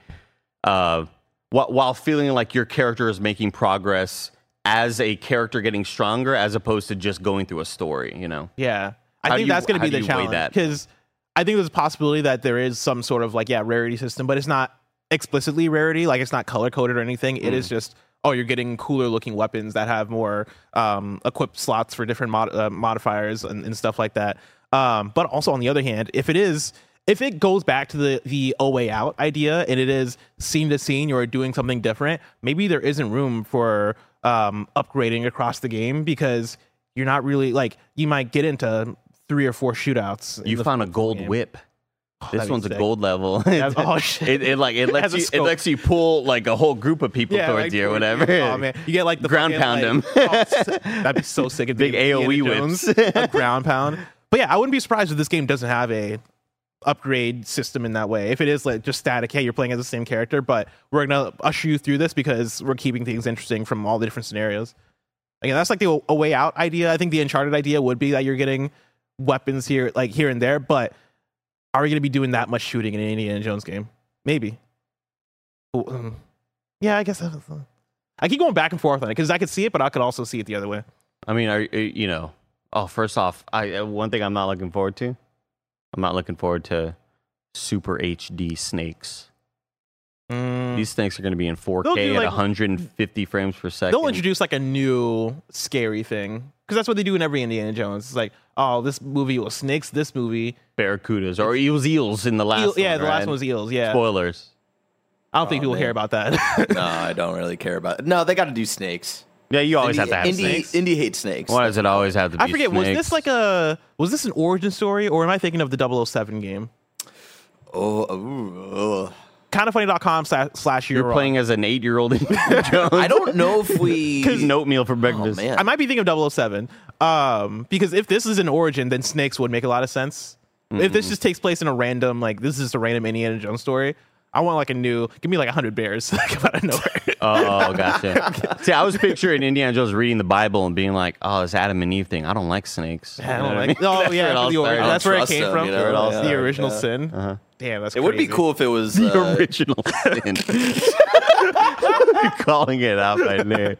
uh, wh- while feeling like your character is making progress as a character getting stronger, as opposed to just going through a story, you know? Yeah. I how think you, that's going to be the challenge, because I think there's a possibility that there is some sort of like, yeah, rarity system, but it's not explicitly rarity, like it's not color coded or anything. It mm. is just, oh, you're getting cooler looking weapons that have more um equipped slots for different mod- uh, modifiers and, and stuff like that. Um but also, on the other hand, if it is if it goes back to the the A Way Out idea, and it is scene to scene, you're doing something different, maybe there isn't room for um upgrading across the game, because you're not really like, you might get into three or four shootouts. You found a gold game. whip. This That'd one's a gold level. That's, oh shit! It, it like it lets you it lets you pull like a whole group of people yeah, towards like, you or whatever. Oh man, you get like the ground pound them. Like, oh, that'd be so sick. It'd Big A O E whips, a ground pound. But yeah, I wouldn't be surprised if this game doesn't have a upgrade system in that way. If it is like just static, hey, you're playing as the same character, but we're gonna usher you through this because we're keeping things interesting from all the different scenarios. Again, that's like the A Way Out idea. I think the Uncharted idea would be that you're getting weapons here, like here and there, but are we going to be doing that much shooting in an Indiana Jones game? Maybe. Yeah, I guess. I, I keep going back and forth on it because I could see it, but I could also see it the other way. I mean, are you know? Oh, first off, I one thing I'm not looking forward to. I'm not looking forward to Super H D snakes. Mm. These snakes are going to be in four K at like, one hundred fifty frames per second. They'll introduce like a new scary thing, because that's what they do in every Indiana Jones. It's like, oh, this movie was snakes, this movie barracudas, or it was eels in the last Eel, one, yeah right? The last one was eels. Yeah, spoilers. I don't oh, think people man. care about that. No, I don't really care about it. No, they got to do snakes. Yeah, you always Indie, have to have Indie, snakes. Indie hates snakes. Why does it always have to be I forget snakes? Was this like a was this an origin story, or am I thinking of the double oh seven game? Oh, oh, oh. kinda funny dot com slash, slash You're playing as an eight-year-old Indiana Jones. I don't know if we... eating oatmeal for breakfast. Oh, I might be thinking of double oh seven. Um, because if this is an origin, then snakes would make a lot of sense. Mm-hmm. If this just takes place in a random, like, this is just a random Indiana Jones story, I want, like, a new... Give me, like, one hundred bears. Like, out of nowhere. Oh, gotcha. See, I was picturing Indiana Jones reading the Bible and being like, oh, this Adam and Eve thing. I don't like snakes. I don't like... Oh, yeah. That's where it, the, that's where it came them, from. You know, all, the yeah, original yeah. sin. Uh-huh. Damn, that's it crazy. Would be cool if it was... The uh, original sin. You're calling it out by name.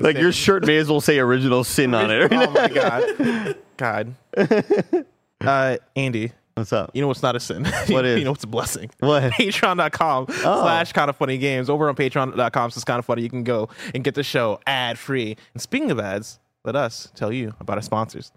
Like, your shirt may as well say original sin on it. Oh, my God. God. Uh, Andy. What's up? You know what's not a sin? What is? You know what's a blessing? What? Patreon dot com oh. slash Kinda Funny Games. Over on Patreon dot com slash Kinda Funny. You can go and get the show ad-free. And speaking of ads, let us tell you about our sponsors.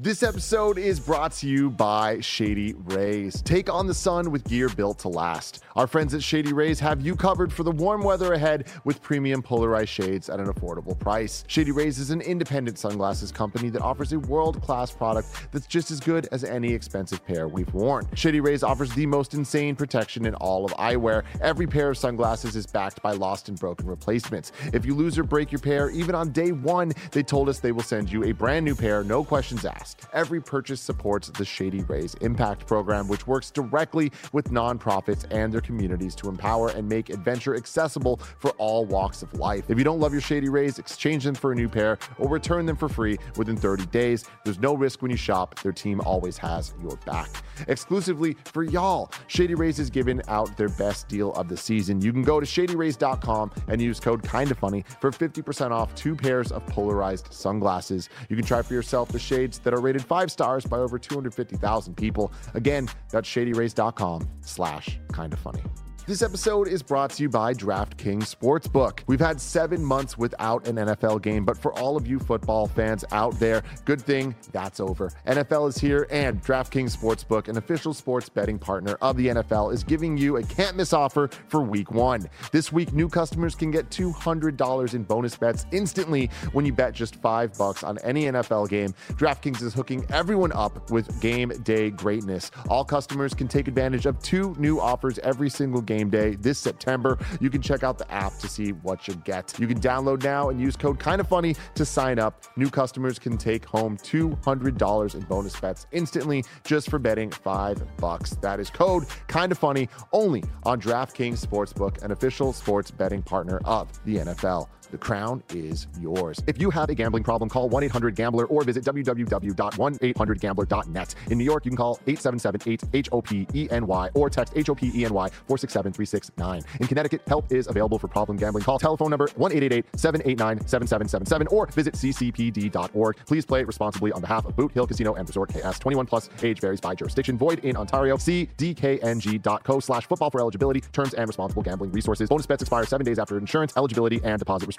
This episode is brought to you by Shady Rays. Take on the sun with gear built to last. Our friends at Shady Rays have you covered for the warm weather ahead with premium polarized shades at an affordable price. Shady Rays is an independent sunglasses company that offers a world-class product that's just as good as any expensive pair we've worn. Shady Rays offers the most insane protection in all of eyewear. Every pair of sunglasses is backed by lost and broken replacements. If you lose or break your pair, even on day one, they told us they will send you a brand new pair, no questions asked. Every purchase supports the Shady Rays Impact Program, which works directly with nonprofits and their communities to empower and make adventure accessible for all walks of life. If you don't love your Shady Rays, exchange them for a new pair or return them for free within thirty days. There's no risk when you shop. Their team always has your back. Exclusively for y'all, Shady Rays is giving out their best deal of the season. You can go to shady rays dot com and use code KINDAFUNNY for fifty percent off two pairs of polarized sunglasses. You can try for yourself the shades that are rated five stars by over two hundred fifty thousand people. Again, that's shady rays dot com slash kinda funny. This episode is brought to you by DraftKings Sportsbook. We've had seven months without an N F L game, but for all of you football fans out there, good thing that's over. N F L is here, and DraftKings Sportsbook, an official sports betting partner of the N F L, is giving you a can't-miss offer for week one. This week, new customers can get two hundred dollars in bonus bets instantly when you bet just five bucks on any N F L game. DraftKings is hooking everyone up with game day greatness. All customers can take advantage of two new offers every single game Game day this September. You can check out the app to see what you get. You can download now and use code Kinda Funny to sign up. New customers can take home two hundred dollars in bonus bets instantly just for betting five bucks. That is code Kinda Funny only on DraftKings Sportsbook, an official sports betting partner of the N F L. The crown is yours. If you have a gambling problem, call one eight hundred gambler or visit w w w dot one eight hundred gambler dot net. In New York, you can call eight seven seven, eight, H O P E N Y or text H O P E N Y four six seven, three six nine. In Connecticut, help is available for problem gambling. Call telephone number one eight eight eight, seven eight nine, seven seven seven seven or visit c c p d dot org. Please play responsibly on behalf of Boot Hill Casino and Resort K S. twenty-one plus, age varies by jurisdiction. Void in Ontario. See dkng.co slash football for eligibility, terms, and responsible gambling resources. Bonus bets expire seven days after insurance. Eligibility and deposit restrictions.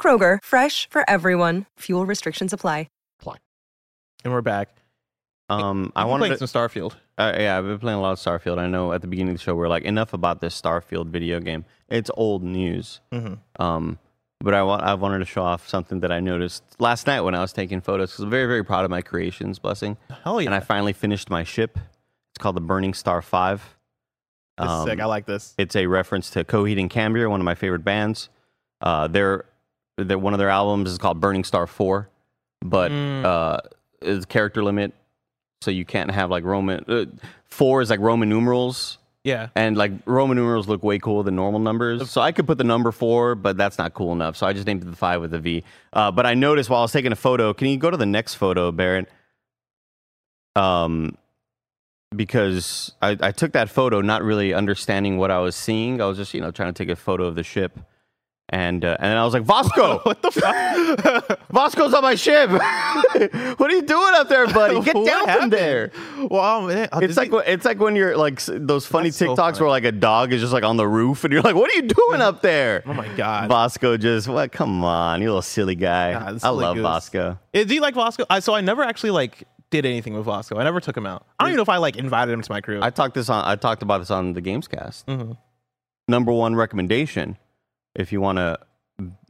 Kroger, fresh for everyone. Fuel restrictions apply. And we're back. Um, I wanted to play some Starfield. Uh, yeah, I've been playing a lot of Starfield. I know at the beginning of the show we we're like, enough about this Starfield video game. It's old news. Mm-hmm. Um, but I wa- I wanted to show off something that I noticed last night when I was taking photos, because I'm very, very proud of my creations, Blessing. Hell yeah! And I finally finished my ship. It's called the Burning Star Five. This um, is sick. I like this. It's a reference to Coheed and Cambria, one of my favorite bands. Uh, their, their one of their albums is called Burning Star Four, but. Mm. Uh, is character limit, so you can't have like Roman uh, four is like Roman numerals, Yeah. And like Roman numerals look way cooler than normal numbers. So I could put the number four, but that's not cool enough. So I just named it the five with a V. Uh, but I noticed while I was taking a photo, can you go to the next photo, Barrett? Um, because I, I took that photo not really understanding what I was seeing. I was just, you know, trying to take a photo of the ship. And uh, and then I was like, Vasco! What the fuck? Vasco's on my ship! What are you doing up there, buddy? Get down happened? from there! Wow, man. It's like, it... it's like when you're, like, those funny That's TikToks so funny. where, like, a dog is just, like, on the roof, and you're like, what are you doing up there? Oh, my God. Vasco just, what? Well, come on, you little silly guy. Nah, I love goose. Vasco. Is he like Vasco? I, so I never actually, like... did anything with Vasco. I never took him out. I don't even know if I like invited him to my crew. I talked this on. I talked about this on the Gamescast. Mm-hmm. Number one recommendation: if you want to,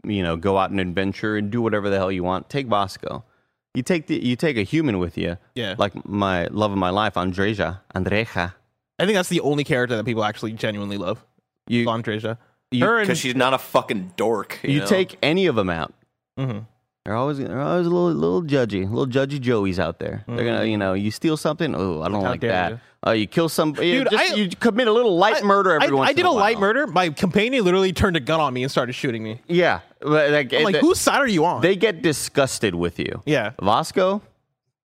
you know, go out and adventure and do whatever the hell you want, take Vasco. You take the you take a human with you. Yeah, like my love of my life, Andreja. Andreja. I think that's the only character that people actually genuinely love. You, Andreja, because she's not a fucking dork. You, you know? Take any of them out. Mm-hmm. They're always they're always a little little judgy, little judgy Joeys out there. Mm. They're gonna, you know, you steal something. Oh, I don't How like that. Oh, uh, you kill somebody. Dude, you, just, I, you commit a little light I, murder every I, once I in a while. I did a light murder. My companion literally turned a gun on me and started shooting me. Yeah, but like, I'm like, the, whose side are you on? They get disgusted with you. Yeah, Vasco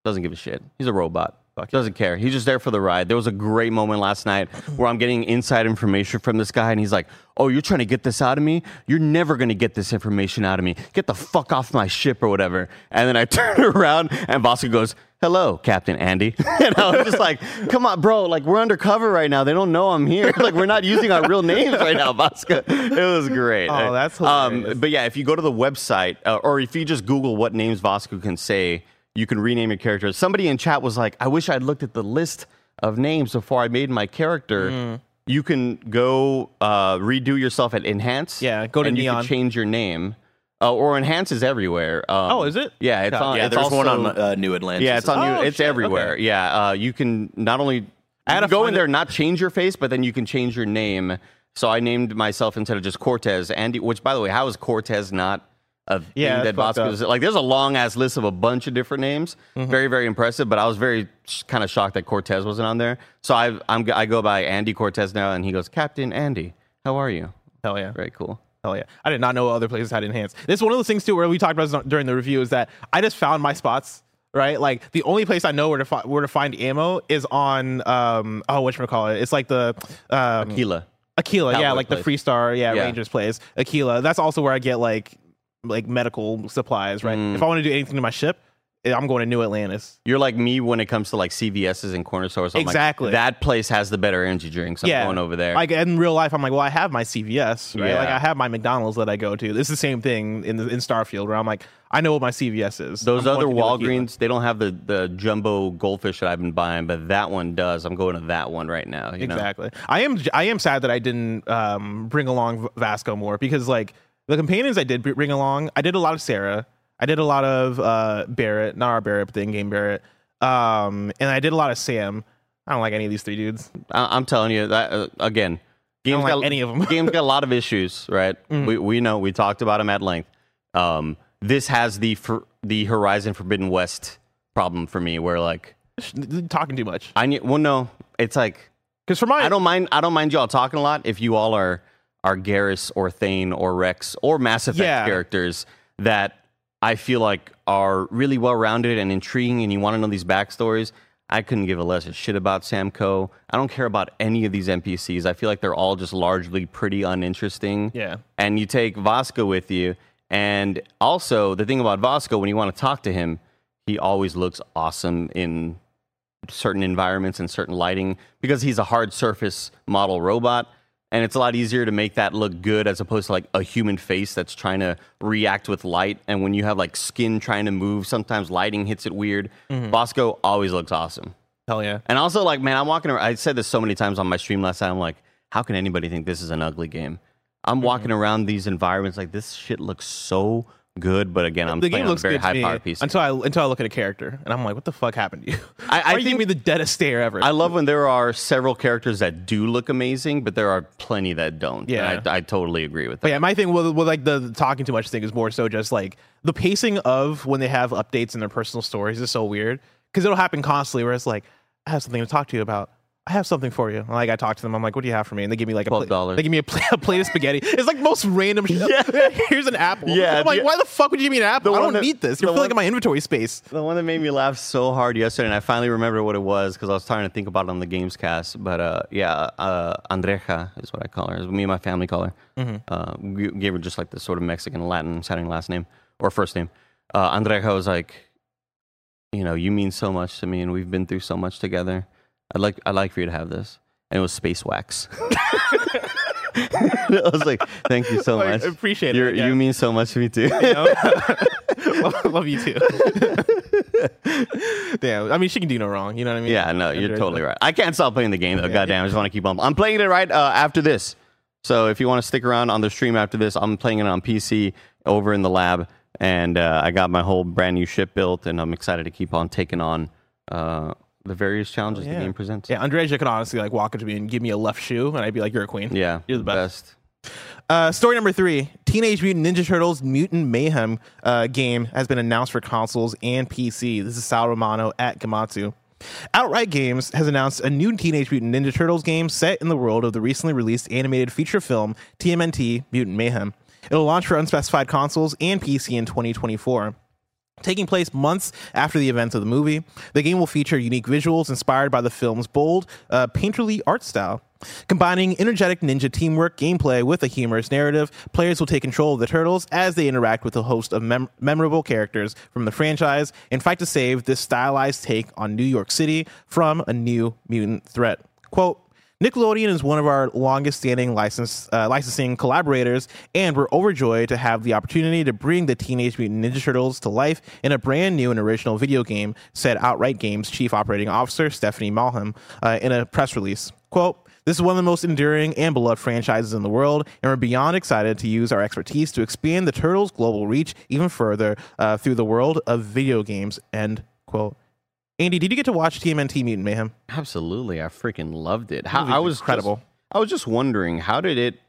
doesn't give a shit. He's a robot. Fuck doesn't care. He's just there for the ride. There was a great moment last night where I'm getting inside information from this guy, and he's like, oh, you're trying to get this out of me? You're never going to get this information out of me. Get the fuck off my ship or whatever. And then I turn around, and Vasco goes, hello, Captain Andy. And I was just like, come on, bro. Like, we're undercover right now. They don't know I'm here. Like, we're not using our real names right now, Vasco. It was great. Oh, that's hilarious. Um, but yeah, if you go to the website, uh, or if you just Google what names Vasco can say, you can rename your character. Somebody in chat was like, I wish I'd looked at the list of names before I made my character. Mm. You can go uh, redo yourself at Enhance. Yeah, go to and Neon. You can change your name. Uh, or Enhance is everywhere. Um, oh, is it? Yeah, it's on. Yeah, it's there's also, one on uh, New Atlantis. Yeah, it's on oh, New. It's shit. everywhere. Okay. Yeah, uh, you can not only you go in it. there, not change your face, but then you can change your name. So I named myself instead of just Cortez, Andy. Which, by the way, how is Cortez not? Of yeah, that Vasco's like there's a long ass list of a bunch of different names. Mm-hmm. Very, very impressive. But I was very sh- kind of shocked that Cortez wasn't on there. So I I'm, I go by Andy Cortez now, and he goes, Captain Andy, how are you? Hell yeah, very cool. Hell yeah, I did not know other places had Enhanced. This is one of those things too where we talked about during the review is that I just found my spots. Right, like the only place I know where to fi- where to find ammo is on um oh whatchamacallit. It's like the um, Aquila, Aquila, yeah, like place. the Freestar, yeah, yeah, Rangers plays Aquila. That's also where I get like. like medical supplies, right? Mm. If I want to do anything to my ship, I'm going to New Atlantis. You're like me when it comes to like C V S's and corner stores. I'm exactly. Like, that place has the better energy drinks. I'm yeah. going over there. Like in real life, I'm like, well, I have my C V S, right? Yeah. Like I have my McDonald's that I go to. It's the same thing in the, in Starfield where I'm like, I know what my C V S is. Those I'm other Walgreens, they don't have the, the jumbo goldfish that I've been buying, but that one does. I'm going to that one right now. You exactly. Know? I am I am sad that I didn't um, bring along Vasco more because like, the companions I did bring along, I did a lot of Sarah. I did a lot of uh, Barrett, not our Barrett, but the in-game Barrett. Um, and I did a lot of Sam. I don't like any of these three dudes. I- I'm telling you, that uh, again, games I don't like got, any of them. Games got a lot of issues, right? Mm-hmm. We we know, we talked about them at length. Um, this has the for, the Horizon Forbidden West problem for me, where like talking too much. I need, well, no, it's like because for mine, I don't mind. I don't mind y'all talking a lot if you all are. Are Garrus or Thane or Rex or Mass Effect yeah. characters that I feel like are really well-rounded and intriguing and you want to know these backstories. I couldn't give a less a shit about Samco. I don't care about any of these N P Cs. I feel like they're all just largely pretty uninteresting. Yeah. And you take Vasco with you. And also, the thing about Vasco, when you want to talk to him, he always looks awesome in certain environments and certain lighting because he's a hard surface model robot. And it's a lot easier to make that look good as opposed to like a human face that's trying to react with light. And when you have like skin trying to move, sometimes lighting hits it weird. Mm-hmm. Vasco always looks awesome. Hell yeah. And also like, man, I'm walking around. I said this so many times on my stream last time. I'm like, how can anybody think this is an ugly game? I'm mm-hmm. walking around these environments like this shit looks so good, but again, I'm the playing game looks on a very good high power P C. Until I until I look at a character and I'm like, what the fuck happened to you? I, I Why think you give me the deadest stare ever. I love when there are several characters that do look amazing, but there are plenty that don't. Yeah, I, I totally agree with that. But yeah, my thing with, with like the, the talking too much thing is more so just like the pacing of when they have updates in their personal stories is so weird because it'll happen constantly where it's like, I have something to talk to you about. I have something for you. Like I talk to them, I'm like, what do you have for me? And they give me like a pla- they give me a, pla- a plate of spaghetti. It's like most random shit. Yeah. Here's an apple. Yeah, I'm like, yeah. why the fuck would you give me an apple? The I don't that, need this. You're filling up my inventory space. The one that made me laugh so hard yesterday, and I finally remember what it was because I was trying to think about it on the Gamescast. But uh, yeah, uh, Andreja is what I call her. It's what me and my family call her. Mm-hmm. Uh, we gave her just like this sort of Mexican Latin sounding last name or first name. Uh, Andreja was like, you know, you mean so much to me, and we've been through so much together. I'd like, I'd like for you to have this. And it was space wax. I was like, thank you so much. I appreciate You're, it. Yeah. You mean so much to me too. You know? love, love you too. Damn. I mean, she can do no wrong. You know what I mean? Yeah, no, you're totally right. I can't stop playing the game though. Yeah, goddamn, yeah. I just want to keep on. I'm playing it right uh, after this. So if you want to stick around on the stream after this, I'm playing it on P C over in the lab. And uh, I got my whole brand new ship built. And I'm excited to keep on taking on... Uh, the various challenges oh, yeah. the game presents. Yeah, Andreja could honestly like walk up to me and give me a left shoe, and I'd be like, "You're a queen." Yeah, you're the best. best. Uh, story number three: Teenage Mutant Ninja Turtles: Mutant Mayhem uh, game has been announced for consoles and P C. This is Sal Romano at Gamatsu. Outright Games has announced a new Teenage Mutant Ninja Turtles game set in the world of the recently released animated feature film T M N T: Mutant Mayhem. It'll launch for unspecified consoles and P C in twenty twenty-four. Taking place months after the events of the movie, the game will feature unique visuals inspired by the film's bold, uh, painterly art style. Combining energetic ninja teamwork gameplay with a humorous narrative, players will take control of the turtles as they interact with a host of mem- memorable characters from the franchise and fight to save this stylized take on New York City from a new mutant threat. Quote, Nickelodeon is one of our longest-standing license, uh, licensing collaborators, and we're overjoyed to have the opportunity to bring the Teenage Mutant Ninja Turtles to life in a brand new and original video game, said Outright Games Chief Operating Officer Stephanie Malham uh, in a press release. Quote, this is one of the most enduring and beloved franchises in the world, and we're beyond excited to use our expertise to expand the Turtles' global reach even further uh, through the world of video games, end quote. Andy, did you get to watch T M N T Mutant Mayhem? Absolutely. I freaking loved it. How, I was incredible. Just, I was just wondering, how did it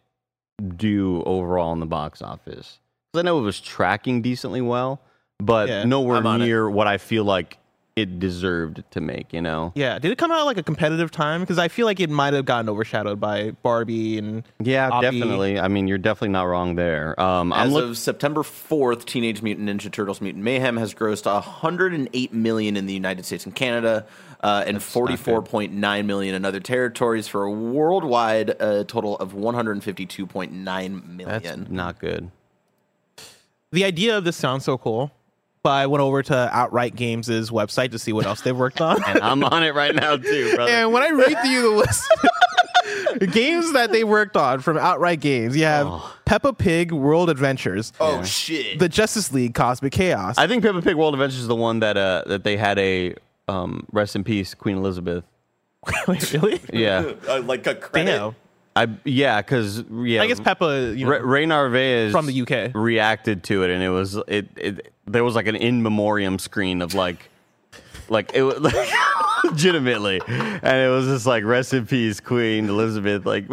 do overall in the box office? Because I know it was tracking decently well, but yeah, nowhere near it. What I feel like it deserved to make, you know? Yeah. Did it come out like a competitive time? Because I feel like it might have gotten overshadowed by Barbie and yeah, Oppie. Definitely. I mean, you're definitely not wrong there. Um, As I'm look- of September fourth, Teenage Mutant Ninja Turtles Mutant Mayhem has grossed one hundred eight million dollars in the United States and Canada uh, and That's forty-four point nine million dollars in other territories for a worldwide uh, total of one hundred fifty-two point nine million dollars. That's not good. The idea of this sounds so cool. But I went over to Outright Games' website to see what else they've worked on. And I'm on it right now, too, brother. And when I read to you the list, games that they worked on from Outright Games, you have oh. Peppa Pig World Adventures. Oh, yeah. Shit. The Justice League Cosmic Chaos. I think Peppa Pig World Adventures is the one that uh, that they had a um, rest in peace, Queen Elizabeth. Wait, really? Yeah. Uh, like a credit? Damn. I yeah, because yeah, I guess Peppa, you know, Ray Narvaez from the U K reacted to it, and it was it, it there was like an in memoriam screen of like like it was like, legitimately, and it was just like rest in peace, Queen Elizabeth, like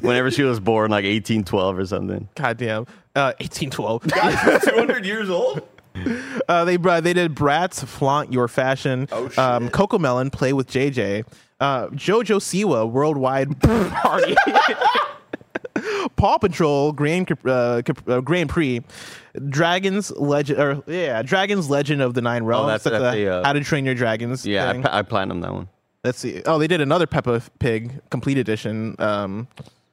whenever she was born, like eighteen twelve or something. Goddamn, uh, eighteen twelve. God, two hundred years old. Uh, they uh, they did Bratz, Flaunt Your Fashion, oh, um, Coco Melon, Play with J J. Uh, JoJo Siwa Worldwide Party, Paw Patrol Grand uh, Grand Prix, Dragon's Legend, or yeah, Dragon's Legend of the Nine Realms. Oh, that's, that's, that's the, uh, How to Train Your Dragons. Yeah, thing. I, I platinumed that one. Let's see. Oh, they did another Peppa Pig Complete Edition. Um,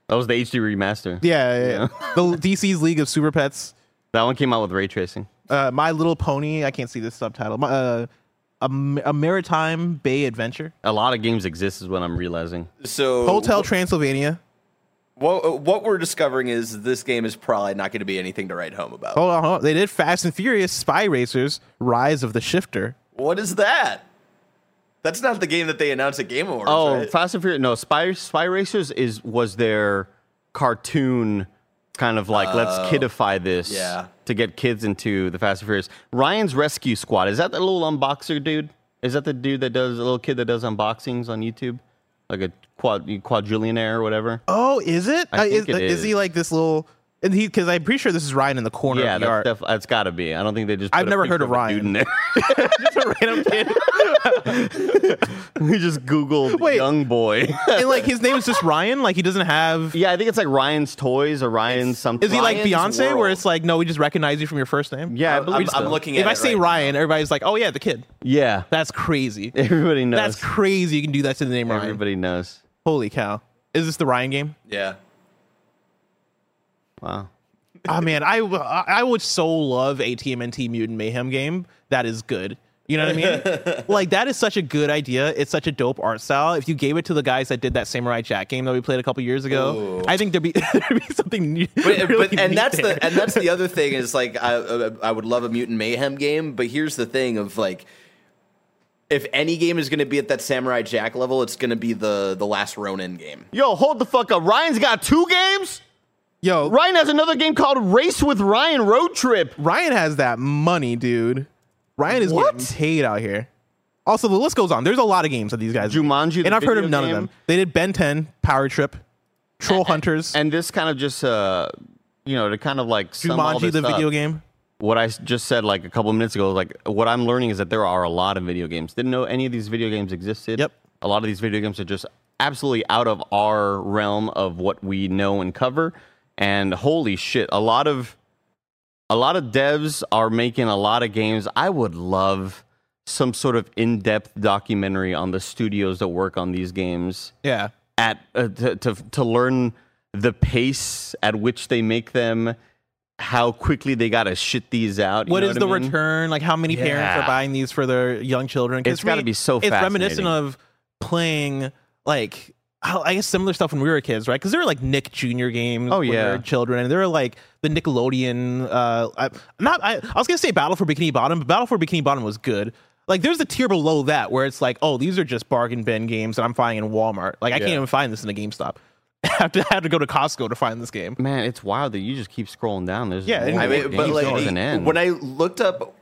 that was the H D remaster. Yeah, yeah, yeah. The D C's League of Super Pets. That one came out with ray tracing. Uh, My Little Pony. I can't see this subtitle. My, uh, A, a maritime bay adventure. A lot of games exist is what I'm realizing. So Hotel wh- Transylvania. What, what we're discovering is this game is probably not going to be anything to write home about. Hold on, hold on. They did Fast and Furious, Spy Racers, Rise of the Shifter. What is that? That's not the game that they announced at Game Awards. Oh, right? Fast and Furious. No, Spy Spy Racers is was their cartoon kind of like, uh, let's kidify this yeah. to get kids into the Fast and Furious. Ryan's Rescue Squad. Is that the little unboxer dude? Is that the dude that does, the little kid that does unboxings on YouTube? Like a quad, quadrillionaire or whatever? Oh, is it? I uh, think is, it is. Is he like this little... Because I'm pretty sure this is Ryan in the corner. Yeah, of the that's, def- that's got to be. I don't think they just. Put I've never heard of Ryan. Dude in there. Just a random kid. We just Googled Wait, young boy. And like his name is just Ryan? Like he doesn't have... Yeah, I think it's like Ryan's Toys or Ryan's it's, something. Is he like Ryan's Beyonce World. Where it's like, no, we just recognize you from your first name? Yeah, I believe I'm, so. I'm looking at if it If I say right Ryan, now. Everybody's like, oh yeah, the kid. Yeah. That's crazy. Everybody knows. That's crazy you can do that to the name Ryan. Everybody knows. Holy cow. Is this the Ryan game? Yeah. Wow. Oh man, I, I would so love a T M N T Mutant Mayhem game that is good. You know what I mean? Like, that is such a good idea. It's such a dope art style. If you gave it to the guys that did that Samurai Jack game that we played a couple years ago, ooh. I think there'd be, there'd be something new. But, really but, and, that's the, and that's the other thing is, like, I, I would love a Mutant Mayhem game, but here's the thing of, like, if any game is going to be at that Samurai Jack level, it's going to be the, the last Ronin game. Yo, hold the fuck up. Ryan's got two games? Yo. Ryan has another game called Race with Ryan Road Trip. Ryan has that money, dude. Ryan is what? Getting paid out here. Also, the list goes on. There's a lot of games that these guys Jumanji, the and I've heard of none game. Of them. They did Ben ten, Power Trip, Troll Hunters. And this kind of just, uh, you know, to kind of like sum Jumanji, all this the up. Video game. What I just said like a couple of minutes ago, like what I'm learning is that there are a lot of video games. Didn't know any of these video games existed. Yep. A lot of these video games are just absolutely out of our realm of what we know and cover. And holy shit, a lot of a lot of devs are making a lot of games. I would love some sort of in-depth documentary on the studios that work on these games. Yeah. At uh, to, to to learn the pace at which they make them. How quickly they gotta shit these out. You what know is what the I mean? Return? Like how many yeah. parents are buying these for their young children? It's gotta me, be so fascinating. It's reminiscent of playing like I guess similar stuff when we were kids, right? Because there were like Nick Junior games oh, yeah. for children, and there were like the Nickelodeon. Uh, I, not I, I was gonna say Battle for Bikini Bottom, but Battle for Bikini Bottom was good. Like there's a tier below that where it's like, oh, these are just bargain bin games that I'm buying in Walmart. Like I yeah. can't even find this in a GameStop. I have to, have to go to Costco to find this game. Man, it's wild that you just keep scrolling down. There's yeah, I mean, but like the, when I looked up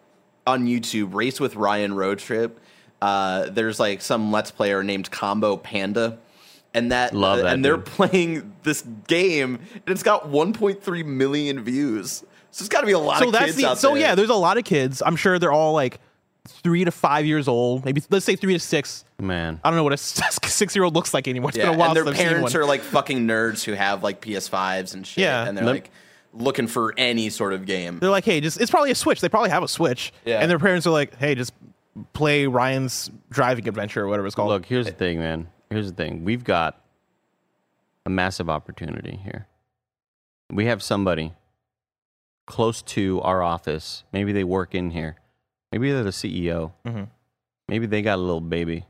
on YouTube, Race with Ryan Road Trip, uh, there's like some Let's Player named Combo Panda, and that, Love that and they're dude. Playing this game, and it's got one point three million views. So it's got to be a lot so of that's kids the, out so there. So yeah, there's a lot of kids. I'm sure they're all like three to five years old, maybe let's say three to six. Man, I don't know what a six-year-old looks like anymore. It's yeah. been a while. And their parents are like fucking nerds who have like P S fives and shit. Yeah. And they're Lem- like looking for any sort of game. They're like, hey, just it's probably a Switch. They probably have a Switch. Yeah. And their parents are like, hey, just play Ryan's Driving Adventure or whatever it's called. Look, here's the thing, man. Here's the thing. We've got a massive opportunity here. We have somebody close to our office. Maybe they work in here. Maybe they're the C E O. Mm-hmm. Maybe they got a little baby.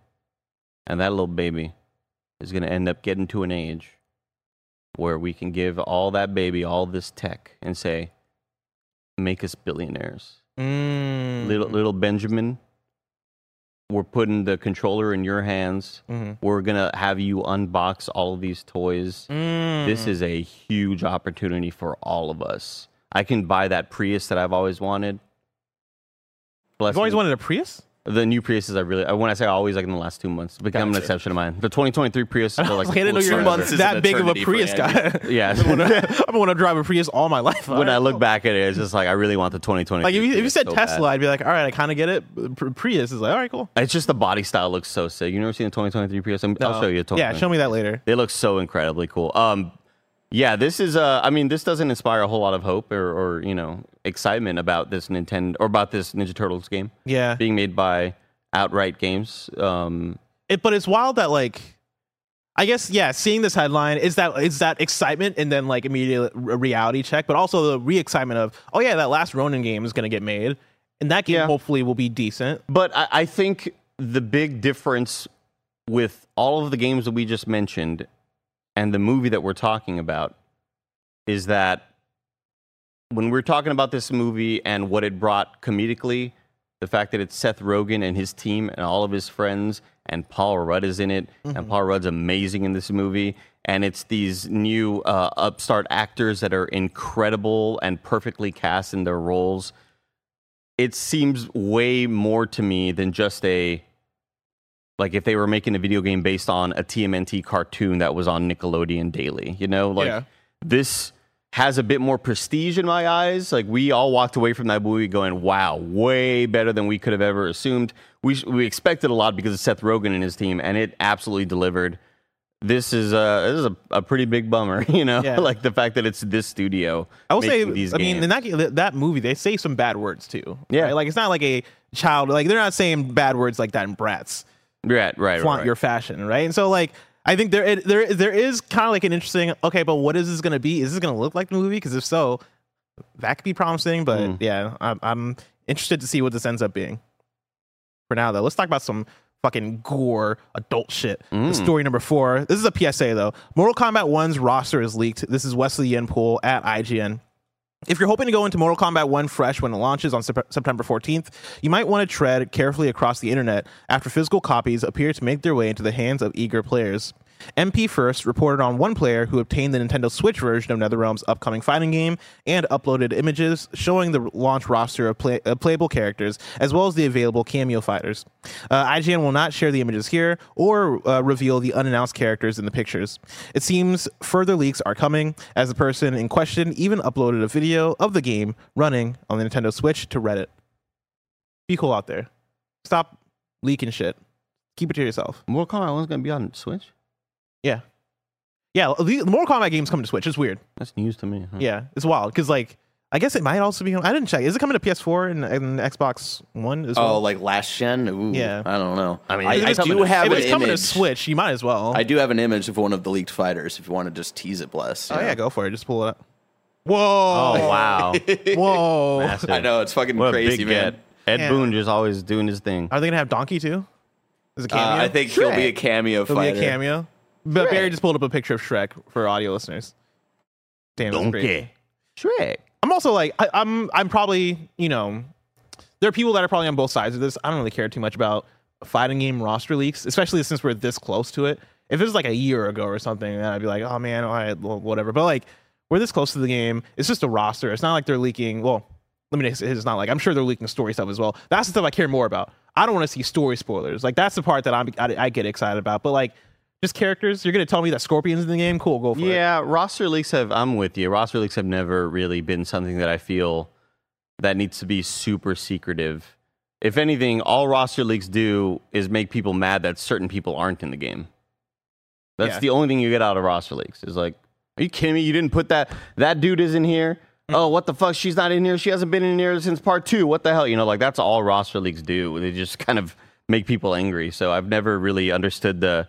And that little baby is going to end up getting to an age where we can give all that baby all this tech and say, make us billionaires. Mm. Little, little Benjamin, we're putting the controller in your hands. Mm-hmm. We're going to have you unbox all of these toys. Mm. This is a huge opportunity for all of us. I can buy that Prius that I've always wanted. Blessing. You've always wanted a Prius? The new Priuses, I really, when I say always, like in the last two months, become gotcha. An exception of mine. The twenty twenty-three Prius, like, like, I didn't know you were that big of a Prius guy. Yeah. I'm gonna want to drive a Prius all my life. When I look back at it, it's just like, I really want the twenty twenty-three. Like, if you, if you said so Tesla, bad. I'd be like, all right, I kind of get it. Prius is like, all right, cool. It's just the body style looks so sick. You never seen the twenty twenty-three Prius? I'm, no. I'll show you. The yeah, show me that later. They look so incredibly cool. Um, Yeah, this is, uh, I mean, this doesn't inspire a whole lot of hope or, or, you know, excitement about this Nintendo or about this Ninja Turtles game. Yeah. Being made by Outright Games. Um, it, but it's wild that, like, I guess, yeah, seeing this headline is that is that excitement and then, like, immediate reality check, but also the re-excitement of, oh, yeah, that last Ronin game is going to get made. And that game yeah. hopefully will be decent. But I, I think the big difference with all of the games that we just mentioned and the movie that we're talking about is that when we're talking about this movie and what it brought comedically, the fact that it's Seth Rogen and his team and all of his friends, and Paul Rudd is in it, mm-hmm. and Paul Rudd's amazing in this movie, and it's these new uh, upstart actors that are incredible and perfectly cast in their roles. It seems way more to me than just a... Like, if they were making a video game based on a T M N T cartoon that was on Nickelodeon daily, you know? Like, yeah. this has a bit more prestige in my eyes. Like, we all walked away from that movie going, wow, way better than we could have ever assumed. We we expected a lot because of Seth Rogen and his team, and it absolutely delivered. This is a this is a, a pretty big bummer, you know, yeah. like the fact that it's this studio. I will say, these I games. mean, in that, that movie, they say some bad words too. Yeah, right? Like, it's not like a child, like they're not saying bad words like that in Bratz. Right, right, flaunt right, your fashion, right? And so, like, I think there it, there there is kind of like an interesting. Okay, but what is this going to be? Is this going to look like the movie? Because if so, that could be promising. But mm. yeah, I'm, I'm interested to see what this ends up being. For now, though, let's talk about some fucking gore adult shit. Mm. Story number four. This is a P S A, though. Mortal Kombat one's roster is leaked. This is Wesley Yenpool at I G N. If you're hoping to go into Mortal Kombat one fresh when it launches on September fourteenth, you might want to tread carefully across the internet after physical copies appear to make their way into the hands of eager players. M P First reported on one player who obtained the Nintendo Switch version of NetherRealm's upcoming fighting game and uploaded images showing the launch roster of play- uh, playable characters, as well as the available cameo fighters. Uh, I G N will not share the images here or uh, reveal the unannounced characters in the pictures. It seems further leaks are coming, as the person in question even uploaded a video of the game running on the Nintendo Switch to Reddit. Be cool out there. Stop leaking shit. Keep it to yourself. Mortal Kombat one's going to be on Switch? Yeah. Yeah, the Mortal Kombat games come to Switch. It's weird. That's news to me. Huh? Yeah, it's wild. Because, like, I guess it might also be... I didn't check. Is it coming to P S four and, and Xbox One as well? Oh, like last gen? Ooh, yeah. I don't know. I mean, I, I do to, have an image. If it's coming image, to Switch, you might as well. I do have an image of one of the leaked fighters if you want to just tease it, Bless. Yeah. Oh, yeah, go for it. Just pull it up. Whoa. Oh, wow. Whoa. Massive. I know. It's fucking what crazy, man. Ed, Ed Boon just always doing his thing. Are they going to have Donkey, too? As a cameo? Uh, I think sure. he'll be a cameo he'll fighter. He'll be a cameo. But Shrek. Barry just pulled up a picture of Shrek for audio listeners. Damn, that's great. Shrek. I'm also like, I, I'm I'm probably, you know, there are people that are probably on both sides of this. I don't really care too much about fighting game roster leaks, especially since we're this close to it. If it was like a year ago or something, then I'd be like, oh man, all right, whatever. But like, we're this close to the game. It's just a roster. It's not like they're leaking. Well, let me it's not like, I'm sure they're leaking story stuff as well. That's the stuff I care more about. I don't want to see story spoilers. Like, that's the part that I'm, I, I get excited about. But like, just characters. You're going to tell me that Scorpion's in the game? Cool, go for yeah, it. Yeah, roster leaks have... I'm with you. Roster leaks have never really been something that I feel that needs to be super secretive. If anything, all roster leaks do is make people mad that certain people aren't in the game. That's yeah. the only thing you get out of roster leaks. Is like, are you kidding me? You didn't put that... That dude is in here. Oh, what the fuck? She's not in here. She hasn't been in here since part two. What the hell? You know, like, that's all roster leaks do. They just kind of make people angry. So I've never really understood the...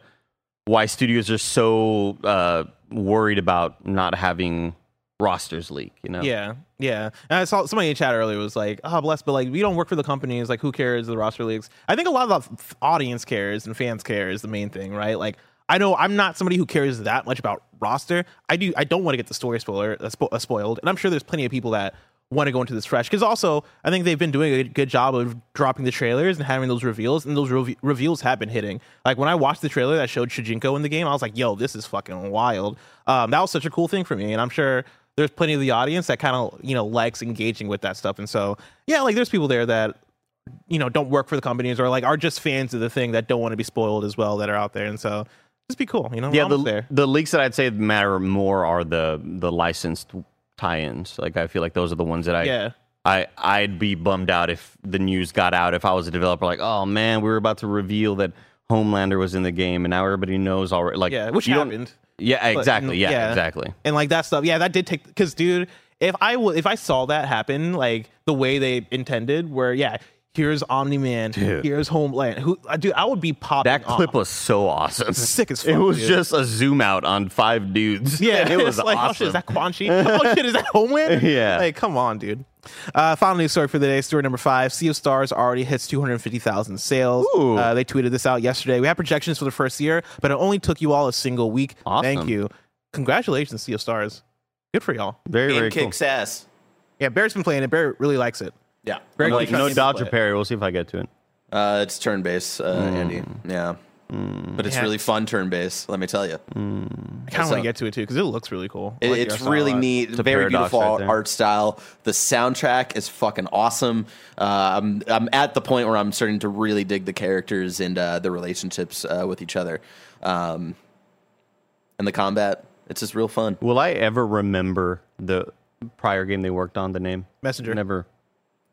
why studios are so uh, worried about not having rosters leak, you know? Yeah, yeah. And I saw somebody in chat earlier was like, oh, bless, but like, we don't work for the companies. Like, who cares the roster leaks? I think a lot of the audience cares and fans care is the main thing, right? Like, I know I'm not somebody who cares that much about roster. I do. I don't want to get the story spoiler uh, spo- uh, spoiled. And I'm sure there's plenty of people that want to go into this fresh. Because also, I think they've been doing a good job of dropping the trailers and having those reveals, and those re- reveals have been hitting. Like, when I watched the trailer that showed Shijinko in the game, I was like, yo, this is fucking wild. Um, that was such a cool thing for me, and I'm sure there's plenty of the audience that kind of, you know, likes engaging with that stuff. And so, yeah, like, there's people there that, you know, don't work for the companies or, like, are just fans of the thing that don't want to be spoiled as well that are out there. And so, just be cool, you know? Yeah, the, there. the leaks that I'd say matter more are the the licensed tie-ins. Like, I feel like those are the ones that I, yeah. I, I'd be bummed out if the news got out. If I was a developer, like, oh man, we were about to reveal that Homelander was in the game, and now everybody knows already. Like, yeah, which happened. Yeah, exactly. But, yeah, yeah, exactly. And like that stuff. Yeah, that did take. Because, dude, if I w- if I saw that happen, like the way they intended, where yeah, here's Omni-Man, dude. Here's Homeland. Who, dude, I would be popping That clip off. was so awesome. Sick as fuck. It was dude. just a zoom out on five dudes. Yeah, it was like, awesome. Oh, shit, is that Quan Chi? Oh, shit, is that Homeland? Yeah. Like, come on, dude. Uh, final news story for the day, story number five. Sea of Stars already hits two hundred fifty thousand sales. Uh, they tweeted this out yesterday. We had projections for the first year, but it only took you all a single week. Awesome. Thank you. Congratulations, Sea of Stars. Good for y'all. Very, very cool. It kicks ass. Yeah, Barry's been playing it. Barry really likes it. Yeah, very like, no dodge or parry. We'll see if I get to it. Uh, it's turn based, uh, mm. Andy. Yeah, mm. but it's yeah. really fun turn based. Let me tell you. Mm. I kind of want to get to it too because it looks really cool. It, like it's really neat. It's a very beautiful right art style. The soundtrack is fucking awesome. Uh, I'm I'm at the point where I'm starting to really dig the characters and uh, the relationships uh, with each other, um, and the combat. It's just real fun. Will I ever remember the prior game they worked on, the name? Messenger. Never.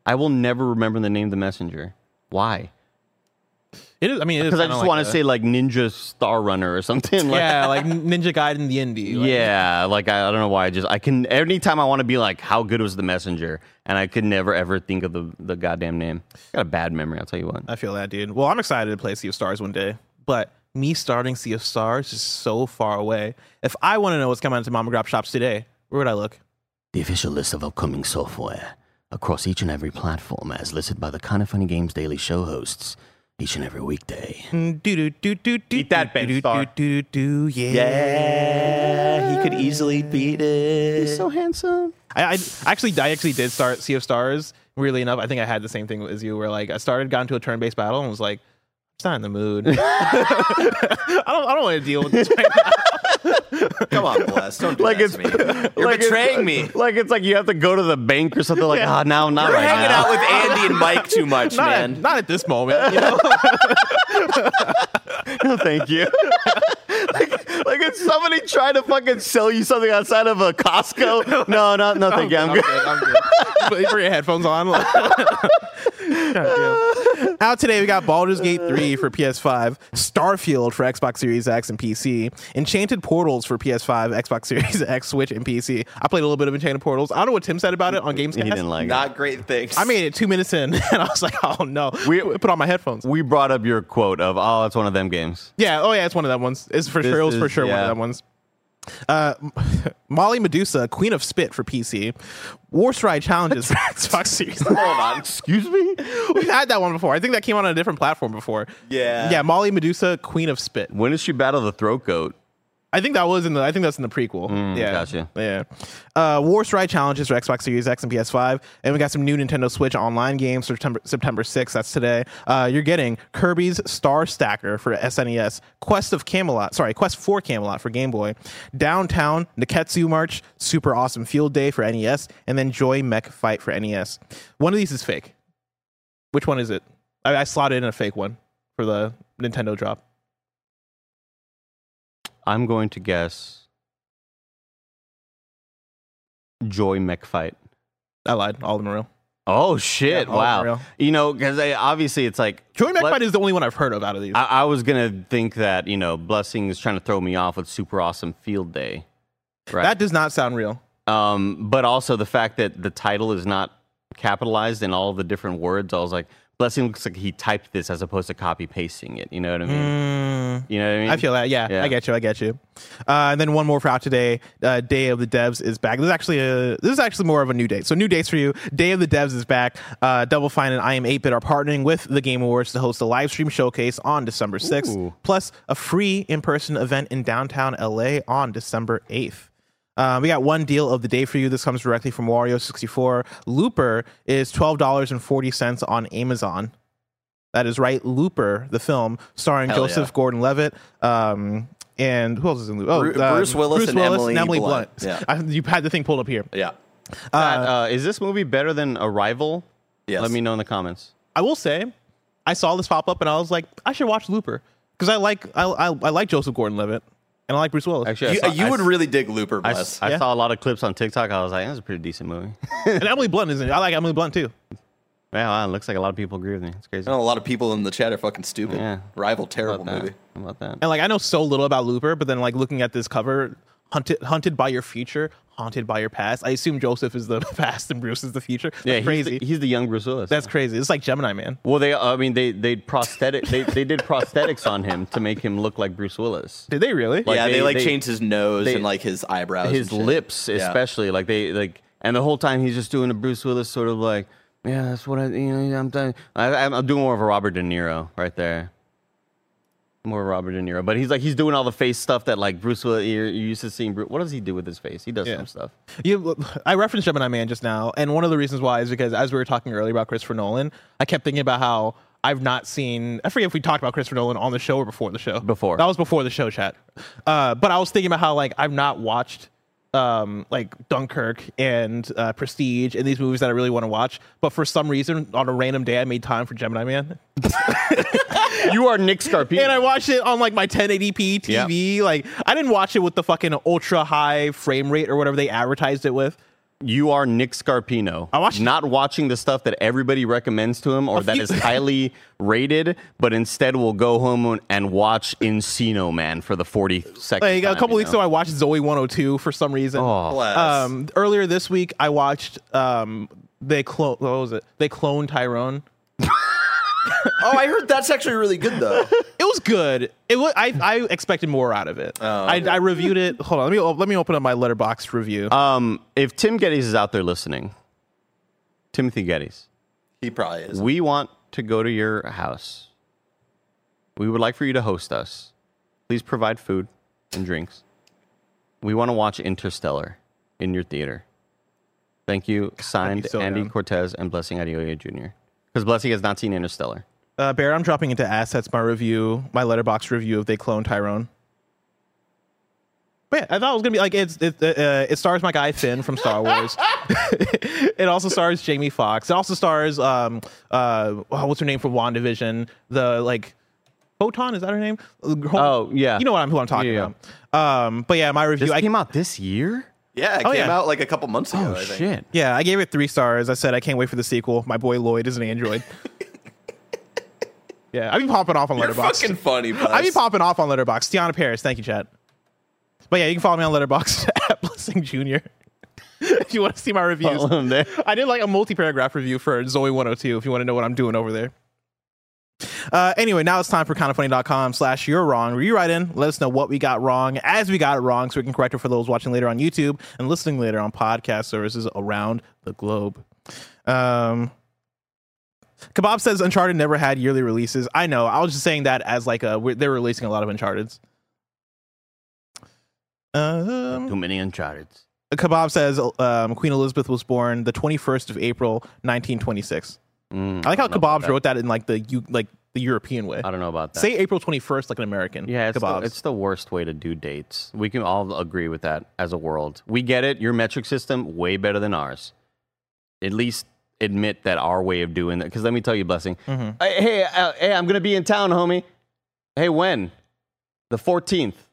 I will never remember the name of the Messenger. Why? It is, I mean, because I just like want to say like Ninja Star Runner or something. Like, yeah, like Ninja Gaiden the Indie. Like. Yeah, like I, I don't know why. I just I can anytime I want to be like, how good was the Messenger? And I could never ever think of the the goddamn name. I got a bad memory. I'll tell you what. I feel that, dude. Well, I'm excited to play Sea of Stars one day, but me starting Sea of Stars is so far away. If I want to know what's coming into mom and pop shops today, where would I look? The official list of upcoming software across each and every platform, as listed by the Kinda Funny Games Daily Show hosts. Each and every weekday. Mm, do, do, do, do, eat that, Ben Star. Do, do, do, do, yeah. yeah, he could easily beat it. He's so handsome. I, I actually, I actually did start Sea of Stars. Weirdly enough, I think I had the same thing as you, where like I started, got into a turn-based battle, and was like, "I'm not in the mood. I don't, I don't want to deal with this right now." Come on, Bless. Don't do like that it's, to me. You're like betraying me. Like it's like you have to go to the bank or something. Like, ah, yeah. oh, no, not You're right now. You're hanging out with Andy and Mike too much, not man. At, not at this moment, you know? No, thank you. like, like if somebody tried to fucking sell you something outside of a Costco. No, no, no, thank you. I'm, I'm good. good. I'm good. Put you your headphones on. Like. Out today, we got Baldur's Gate three for P S five, Starfield for Xbox Series X and P C, Enchanted Portals for P S five, Xbox Series X, Switch, and P C. I played a little bit of Enchanted Portals. I don't know what Tim said about it on Gamescast. He didn't like Not it. Great things. I made it two minutes in, and I was like, oh, no. We put on my headphones. We brought up your quote of, oh, it's one of them games. Yeah. Oh, yeah, it's one of them ones. It's for this sure. It was is, for sure yeah. one of them ones. Uh, Molly Medusa, Queen of Spit for P C, Warstride Challenges for Xbox Series. Hold on, excuse me? We've had that one before. I think that came out on a different platform before. Yeah. Yeah, Molly Medusa, Queen of Spit. When did she battle the Throat Goat? I think that was in the I think that's in the prequel. Mm, yeah. Gotcha. Yeah. Uh, Warstride Challenges for Xbox Series X and P S five. And we got some new Nintendo Switch online games for September, September sixth. That's today. Uh, you're getting Kirby's Star Stacker for S N E S, Quest of Camelot, sorry, Quest for Camelot for Game Boy, Downtown, Neketsu March, Super Awesome Field Day for N E S, and then Joy Mech Fight for N E S. One of these is fake. Which one is it? I, I slotted in a fake one for the Nintendo drop. I'm going to guess Joy Mech Fight. I lied. All of them are real. Oh, shit. Yeah, wow. You know, because obviously it's like... Joy Mech Fight is the only one I've heard of out of these. I, I was going to think that, you know, Blessing is trying to throw me off with Super Awesome Field Day. Right? That does not sound real. Um, but also the fact that the title is not capitalized in all the different words, I was like... Blessing looks like he typed this as opposed to copy-pasting it. You know what I mean? Mm, you know what I mean? I feel that. Yeah, yeah. I get you. I get you. Uh, and then one more for out today. Uh, Day of the Devs is back. This is actually a, this is actually more of a new date. So new dates for you. Day of the Devs is back. Uh, Double Fine and I Am eight-Bit are partnering with the Game Awards to host a live stream showcase on December sixth, Ooh. plus a free in-person event in downtown L A on December eighth. Uh, we got one deal of the day for you. This comes directly from Wario sixty-four. Looper is twelve dollars and forty cents on Amazon. That is right. Looper, the film starring Hell Joseph yeah. Gordon-Levitt. Um, and who else is in Looper? Oh, Bruce, um, Bruce Willis, Bruce and, Willis Emily and Emily Blunt. Blunt. Yeah. I, you had the thing pulled up here. Yeah. Uh, that, uh, is this movie better than Arrival? Yes. Let me know in the comments. I will say, I saw this pop up and I was like, I should watch Looper because I like I, I, I like Joseph Gordon-Levitt. And I like Bruce Willis. Actually, you, saw, you would I, really dig Looper, Bless. I, I yeah. saw a lot of clips on TikTok. I was like, that's a pretty decent movie. And Emily Blunt, isn't it? I like Emily Blunt, too. Wow, it looks like a lot of people agree with me. It's crazy. I know a lot of people in the chat are fucking stupid. Yeah. Rival, terrible How movie. How about that? And, like, I know so little about Looper, but then, like, looking at this cover, hunted, hunted by your future, haunted by your past. I assume Joseph is the past and Bruce is the future. That's yeah, crazy. He's the, he's the young Bruce Willis. That's crazy. It's like Gemini Man. Well, they I mean they they prosthetic they, they did prosthetics on him to make him look like Bruce Willis. Did they really? Like, yeah, they, they like they, changed his nose they, and like his eyebrows, his lips yeah. especially. Like they like and the whole time he's just doing a Bruce Willis sort of like yeah, that's what I you know I'm done. I, I'm doing more of a Robert De Niro right there. More Robert De Niro, but he's like he's doing all the face stuff that like Bruce Willis. You're used to seeing Bruce. What does he do with his face? He does yeah. some stuff. You, I referenced Gemini Man just now, and one of the reasons why is because as we were talking earlier about Christopher Nolan, I kept thinking about how I've not seen. I forget if we talked about Christopher Nolan on the show or before the show. Before that was before the show chat. Uh, but I was thinking about how like I've not watched um, like Dunkirk and uh, Prestige and these movies that I really want to watch, but for some reason on a random day I made time for Gemini Man. You are Nick Scarpino. And I watched it on like my ten eighty p T V. Yep. Like I didn't watch it with the fucking ultra high frame rate or whatever they advertised it with. You are Nick Scarpino. I watched not watching the stuff that everybody recommends to him or that is highly rated, but instead will go home and watch Encino Man for the forty seconds. Like, a couple weeks ago, I watched Zoey one oh two for some reason. Oh. Um, earlier this week, I watched um, they clone. What was it? They clone Tyrone. Oh, I heard that's actually really good though. It was good. It was, I I expected more out of it. Oh, okay. I, I reviewed it. Hold on, let me let me open up my Letterboxd review. Um, if Tim Geddes is out there listening, Timothy Geddes, he probably is. We want to go to your house. We would like for you to host us. Please provide food and drinks. We want to watch Interstellar in your theater. Thank you. Signed, so Andy young. Cortez and Blessing Adeoye Junior Because Blessing has not seen Interstellar. Uh, Barrett, I'm dropping into assets my review, my Letterboxd review of They Clone Tyrone. But yeah, I thought it was going to be like, it's, it uh, it stars my guy Finn from Star Wars. It also stars Jamie Foxx. It also stars, um, uh, oh, what's her name from WandaVision? The like, Photon, is that her name? Oh, yeah. You know what I'm, who I'm talking yeah, yeah. about. Um, but yeah, my review. This I came out this year? Yeah, it oh, came yeah. out like a couple months ago, oh, I think. Shit. Yeah, I gave it three stars. I said, I can't wait for the sequel. My boy Lloyd is an android. Yeah, I've been popping off on Letterboxd. You're fucking funny, bud. I've been popping off on Letterboxd. Tiana Paris, thank you, chat. But yeah, you can follow me on Letterboxd at Blessing Junior if you want to see my reviews. There. I did like a multi-paragraph review for Zoey one oh two if you want to know what I'm doing over there. Uh, anyway, now it's time for kindafunny.com slash you're wrong. Where you write in, let us know what we got wrong as we got it wrong so we can correct it for those watching later on YouTube and listening later on podcast services around the globe. Um, Kebab says Uncharted never had yearly releases. I know. I was just saying that as like a, we're, they're releasing a lot of Uncharteds. Um, Too many Uncharteds. Kebab says um, Queen Elizabeth was born the twenty-first of April, nineteen twenty-six. Mm, I like how Kebabs that. wrote that in like the you like the European way. I don't know about that. Say April twenty-first like an American. Yeah, it's the, it's the worst way to do dates. We can all agree with that as a world. We get it. Your metric system way better than ours. At least admit that our way of doing that. Because let me tell you, Blessing. Mm-hmm. I, hey, I, hey, I'm gonna be in town, homie. Hey, when? The fourteenth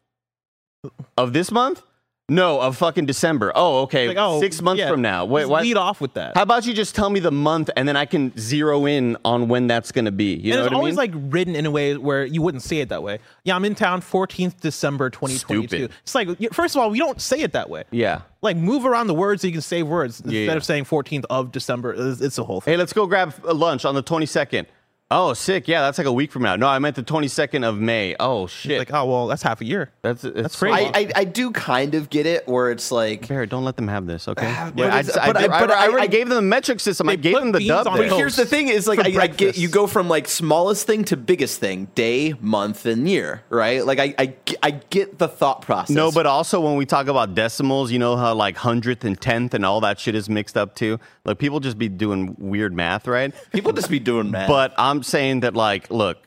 of this month. No, of fucking December. Oh, okay. Like, oh, Six months yeah. from now. Wait, what? Lead off with that. How about you just tell me the month and then I can zero in on when that's going to be? You and know it's what always I mean? Like written in a way where you wouldn't say it that way. Yeah, I'm in town fourteenth December twenty twenty-two. Stupid. It's like, first of all, we don't say it that way. Yeah. Like move around the words so you can save words instead yeah, yeah. of saying fourteenth of December. It's, it's a whole thing. Hey, let's go grab lunch on the twenty-second. Oh, sick. Yeah, that's like a week from now. No, I meant the twenty-second of May. Oh, shit. Like, oh, well, that's half a year. That's it's that's crazy. I, I, I do kind of get it where it's like... Barrett, don't let them have this, okay? Uh, but yeah, I, I, but I, but I, I, I gave them the metric system. I gave them the dub. But here's the thing is like I, I get you go from like smallest thing to biggest thing, day, month, and year, right? Like I, I, I get the thought process. No, but also when we talk about decimals, you know how like hundredth and tenth and all that shit is mixed up too? Like people just be doing weird math, right? People just be doing math. But I'm saying that like look,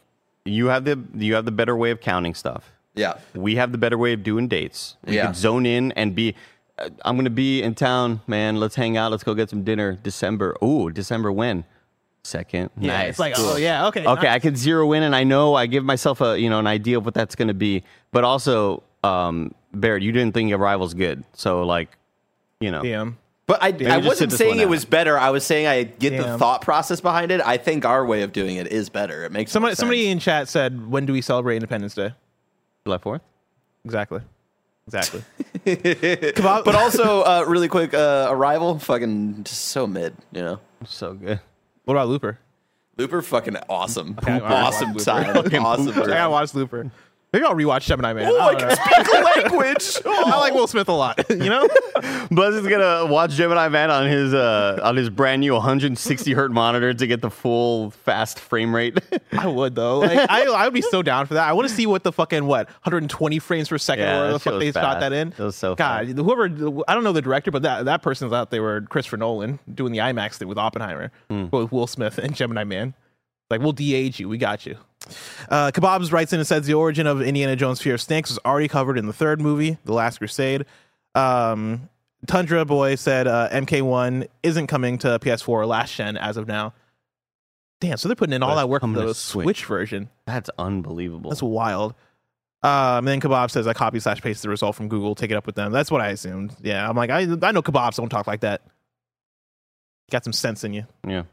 you have the you have the better way of counting stuff. Yeah, we have the better way of doing dates. We yeah. could zone in and be uh, I'm gonna be in town, man, let's hang out, let's go get some dinner. December. Ooh, December when? Second. Yeah, nice. It's like cool. Oh yeah, okay okay nice. I can zero in and I know I give myself a you know an idea of what that's gonna be. But also um Barrett, you didn't think Arrival's good, so like you know damn. But I, I wasn't saying it was better. I was saying I get Damn. the thought process behind it. I think our way of doing it is better. It makes somebody, sense. Somebody in chat said, when do we celebrate Independence Day? July fourth? Exactly. Exactly. But also, uh, really quick, uh, Arrival, fucking just so mid, you know? So good. What about Looper? Looper, fucking awesome. Okay, awesome time. Looper. Awesome time. I gotta watch Looper. Maybe I'll rewatch Gemini Man. Oh, I can speak language. Oh. I like Will Smith a lot, you know? Buzz is gonna watch Gemini Man on his uh, on his brand new one hundred sixty hertz monitor to get the full fast frame rate. I would though. Like, I I would be so down for that. I want to see what the fucking what one hundred twenty frames per second yeah, or the fuck they shot that in. It was so God, fun. Whoever I don't know the director, but that that person thought they were Christopher Nolan doing the IMAX thing with Oppenheimer, mm. with Will Smith and Gemini Man. Like, we'll de-age you. We got you. Uh, Kebabs writes in and says the origin of Indiana Jones' fear of snakes was already covered in the third movie, The Last Crusade. Um, Tundra Boy said uh, M K one isn't coming to P S four or last gen as of now. Damn, so they're putting in all that work on the Switch. Switch version. That's unbelievable. That's wild. Um, and then Kebab says, I copy slash paste the result from Google, take it up with them. That's what I assumed. Yeah, I'm like, I, I know Kebabs don't talk like that. Got some sense in you. Yeah.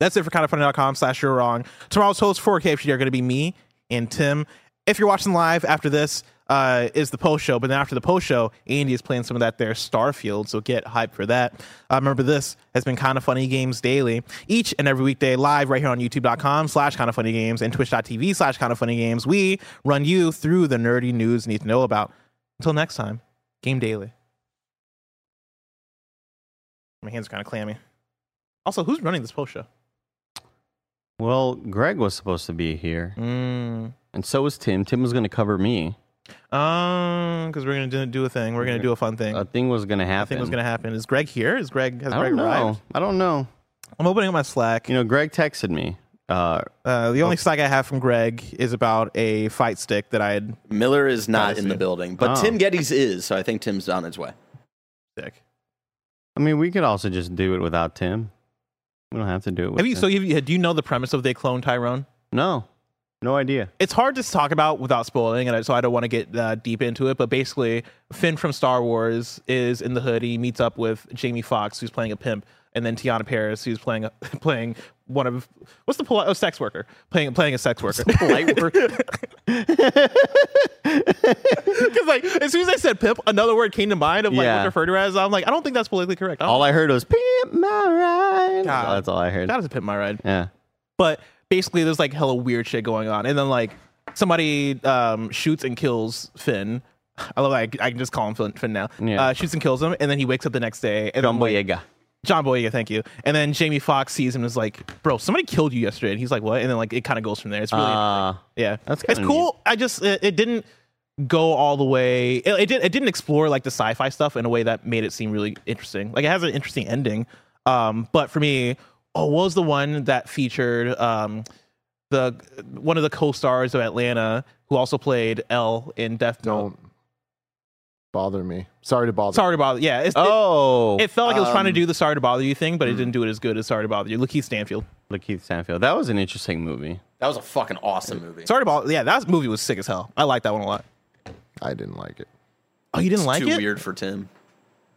That's it for kinda funny dot com slash you're wrong. Tomorrow's hosts for K F G are going to be me and Tim. If you're watching live after this, uh, is the post show. But then after the post show, Andy is playing some of that there Starfield. So get hyped for that. Uh, remember, this has been Kinda Funny Games Daily. Each and every weekday live right here on youtube.com slash Kinda Funny Games and twitch.tv slash Kinda Funny Games. We run you through the nerdy news you need to know about. Until next time, Game Daily. My hands are kind of clammy. Also, who's running this post show? Well, Greg was supposed to be here. Mm. And so was Tim. Tim was going to cover me. Um, because we're going to do a thing. We're going to do a fun thing. A thing was going to happen. A thing was going to happen. Is Greg here? Is Greg, has I Greg know. arrived? I don't know. I'm opening up my Slack. You know, Greg texted me. Uh, uh, the only okay. Slack I have from Greg is about a fight stick that I had. Miller is not in the building, but oh. Tim Geddes is. So I think Tim's on his way. Sick. I mean, we could also just do it without Tim. We don't have to do it with have you, so you, do you know the premise of They Clone Tyrone? No. No idea. It's hard to talk about without spoiling, and so I don't want to get uh, deep into it, but basically, Finn from Star Wars is in the hood. He meets up with Jamie Foxx, who's playing a pimp, and then Tiana Paris, who's playing a, playing one of... What's the polite... Oh, sex worker. Playing playing a sex worker. Polite worker. Because, like, as soon as I said pimp, another word came to mind of, like, yeah. what referred to as. I'm like, I don't think that's politically correct. I all know. I heard was, pimp my ride. God, oh, that's all I heard. That was a pimp my ride. Yeah. But... Basically, there's like hella weird shit going on. And then like somebody um, shoots and kills Finn. I love that I, I can just call him Finn, Finn now. Yeah. Uh, shoots and kills him. And then he wakes up the next day. And John then, like, Boyega. John Boyega, thank you. And then Jamie Foxx sees him and is like, bro, somebody killed you yesterday. And he's like, what? And then like it kind of goes from there. It's really uh, yeah. That's it's cool. Neat. I just, it, it didn't go all the way. It, it, did, it didn't explore like the sci-fi stuff in a way that made it seem really interesting. Like it has an interesting ending. Um, but for me... Oh, what was the one that featured um, the one of the co-stars of Atlanta who also played Elle in Death Note? Don't bother me. Sorry to bother. Sorry to bother. Yeah. It's, oh, it, it felt like it was um, trying to do the Sorry to Bother You thing, but it didn't do it as good as Sorry to Bother You. Lakeith Stanfield. Lakeith Stanfield. That was an interesting movie. That was a fucking awesome movie. Sorry to Bother. Yeah, that movie was sick as hell. I liked that one a lot. I didn't like it. Oh, you didn't it's like too it? Too weird for Tim.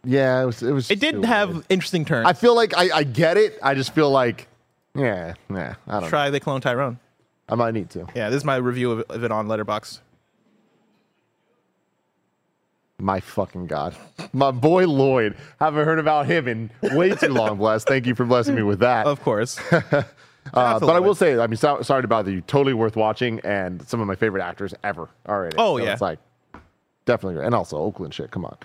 Yeah, it was. It, was it did stupid. have interesting turns. I feel like I, I get it. I just feel like, yeah, yeah. I don't Try know. They Clone Tyrone. I might need to. Yeah, this is my review of, of it on Letterboxd. My fucking God. My boy Lloyd. Haven't heard about him in way too long, Bless. Thank you for blessing me with that. Of course. uh, but Lloyd. I will say, I mean, so, Sorry to Bother You. Totally worth watching, and some of my favorite actors ever. All right. Oh, so yeah. It's like, definitely. And also, Oakland shit. Come on.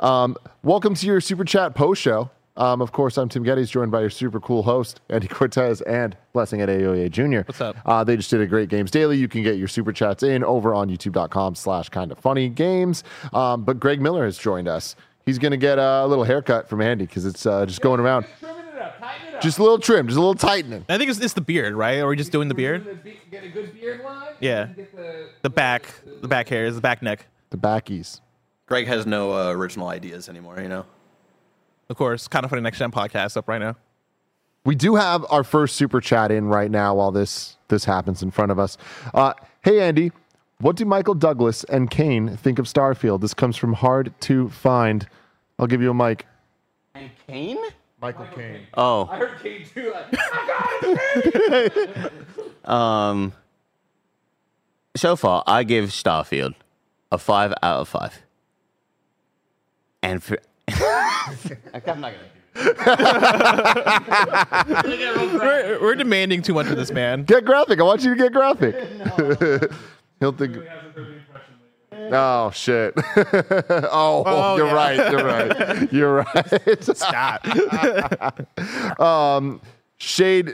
Um, welcome to your Super Chat post show. Um, of course, I'm Tim Geddes, joined by your super cool host, Andy Cortez, and Blessing Adeoye Junior What's up? Uh, they just did a great Games Daily. You can get your Super Chats in over on youtube.com slash Kinda Funny Games. Um, but Greg Miller has joined us. He's going to get a little haircut from Andy because it's uh, just going around. Trimming it up, tightening it up. Just a little trim, just a little tightening. I think it's, it's the beard, right? Are we just doing the beard? Get a good beard line? Yeah. The, the back, the back hair is the back neck. The backies. Greg has no uh, original ideas anymore, you know? Of course, Kinda Funny Next Gen podcast up right now. We do have our first super chat in right now while this this happens in front of us. Uh, hey, Andy, what do Michael Douglas and Kane think of Starfield? This comes from Hard to Find. I'll give you a mic. And Kane? Michael, Michael Kane. Kane. Oh. I heard Kane too. I got it! um, so far, I give Starfield a five out of five. And for I'm not gonna do it. we're, we're demanding too much of this man. Get graphic. I want you to get graphic. no. He'll think. Oh shit. oh, oh, you're yeah. right. You're right. You're right. Stop. um, Shade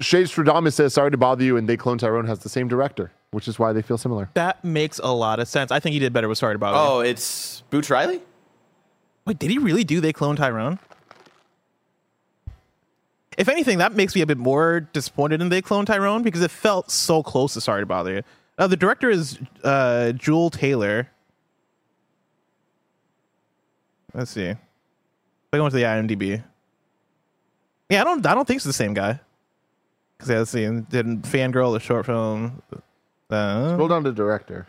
Shade Stradamus says, "Sorry to bother you," and They Clone Tyrone has the same director, which is why they feel similar. That makes a lot of sense. I think he did better with Sorry to Bother You. Oh, it's Boots Riley. Wait, did he really do They Clone Tyrone? If anything, that makes me a bit more disappointed in They Clone Tyrone because it felt so close to Sorry to Bother You. Uh, the director is uh, Jewel Taylor. Let's see. If I go into the I M D B. Yeah, I don't. I don't think it's the same guy. Because yeah, let's see, didn't Fangirl, the short film. Uh, Scroll down to director.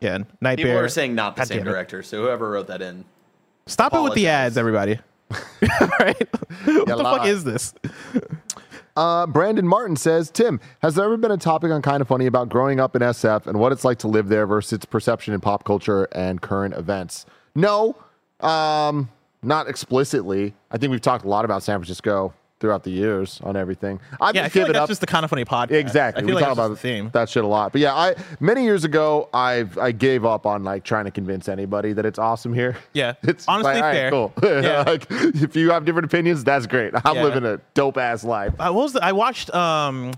Yeah, Nightmare. People are saying not the God same director, so whoever wrote that in. Stop apologize. It with the ads, everybody. All right? Yeah, what the lot. Fuck is this? Uh, Brandon Martin says, Tim, has there ever been a topic on Kinda Funny about growing up in S F and what it's like to live there versus its perception in pop culture and current events? No, um, not explicitly. I think we've talked a lot about San Francisco throughout the years on everything. I've yeah, I feel like that's up. Just the Kinda Funny podcast. Exactly. We like talk about the theme. That shit a lot. But yeah, I many years ago, I I gave up on like trying to convince anybody that it's awesome here. Yeah, it's honestly like, fair. All right, cool. Yeah. Like, if you have different opinions, that's great. I'm yeah. living a dope ass life. I was the, I watched um,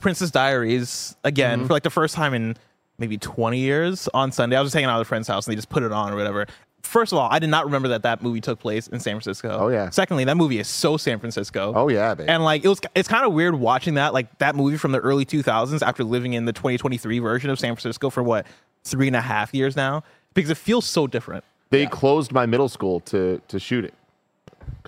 Princess Diaries again mm-hmm. for like the first time in maybe twenty years on Sunday. I was just hanging out at a friend's house and they just put it on or whatever. First of all, I did not remember that that movie took place in San Francisco. Oh, yeah. Secondly, that movie is so San Francisco. Oh, yeah, baby. And, like, it was, it's kind of weird watching that, like, that movie from the early two thousands after living in the twenty twenty-three version of San Francisco for, what, three and a half years now? Because it feels so different. They yeah. closed my middle school to to shoot it.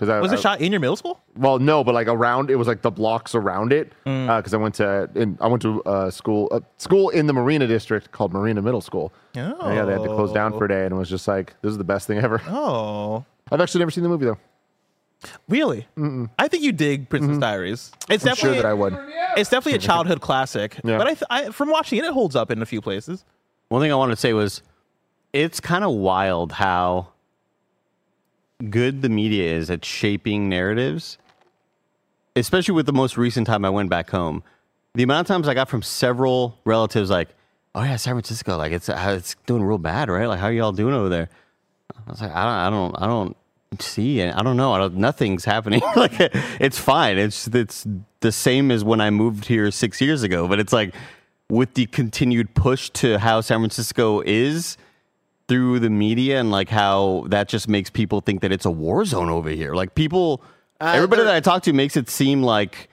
I, was it I, shot in your middle school? Well, no, but like around, it was like the blocks around it. Because mm. uh, I went to in, I went to uh, school uh, school in the Marina district called Marina Middle School. Oh, and yeah, they had to close down for a day, and it was just like this is the best thing ever. Oh, I've actually never seen the movie though. Really? Mm-mm. I think you dig Princess mm-hmm. Diaries. It's I'm definitely sure that I would. It's definitely a childhood classic. Yeah. But I, th- I, from watching it, it holds up in a few places. One thing I wanted to say was, it's kind of wild how good the media is at shaping narratives, especially with the most recent time I went back home. The amount of times I got from several relatives like, oh yeah, San Francisco, like it's it's doing real bad, right? Like how are y'all doing over there? I was like, I don't, I don't, I don't see it. I don't know. I don't, nothing's happening. Like it's fine. It's it's the same as when I moved here six years ago. But it's like with the continued push to how San Francisco is through the media and like how that just makes people think that it's a war zone over here. Like people, uh, everybody that I talk to makes it seem like,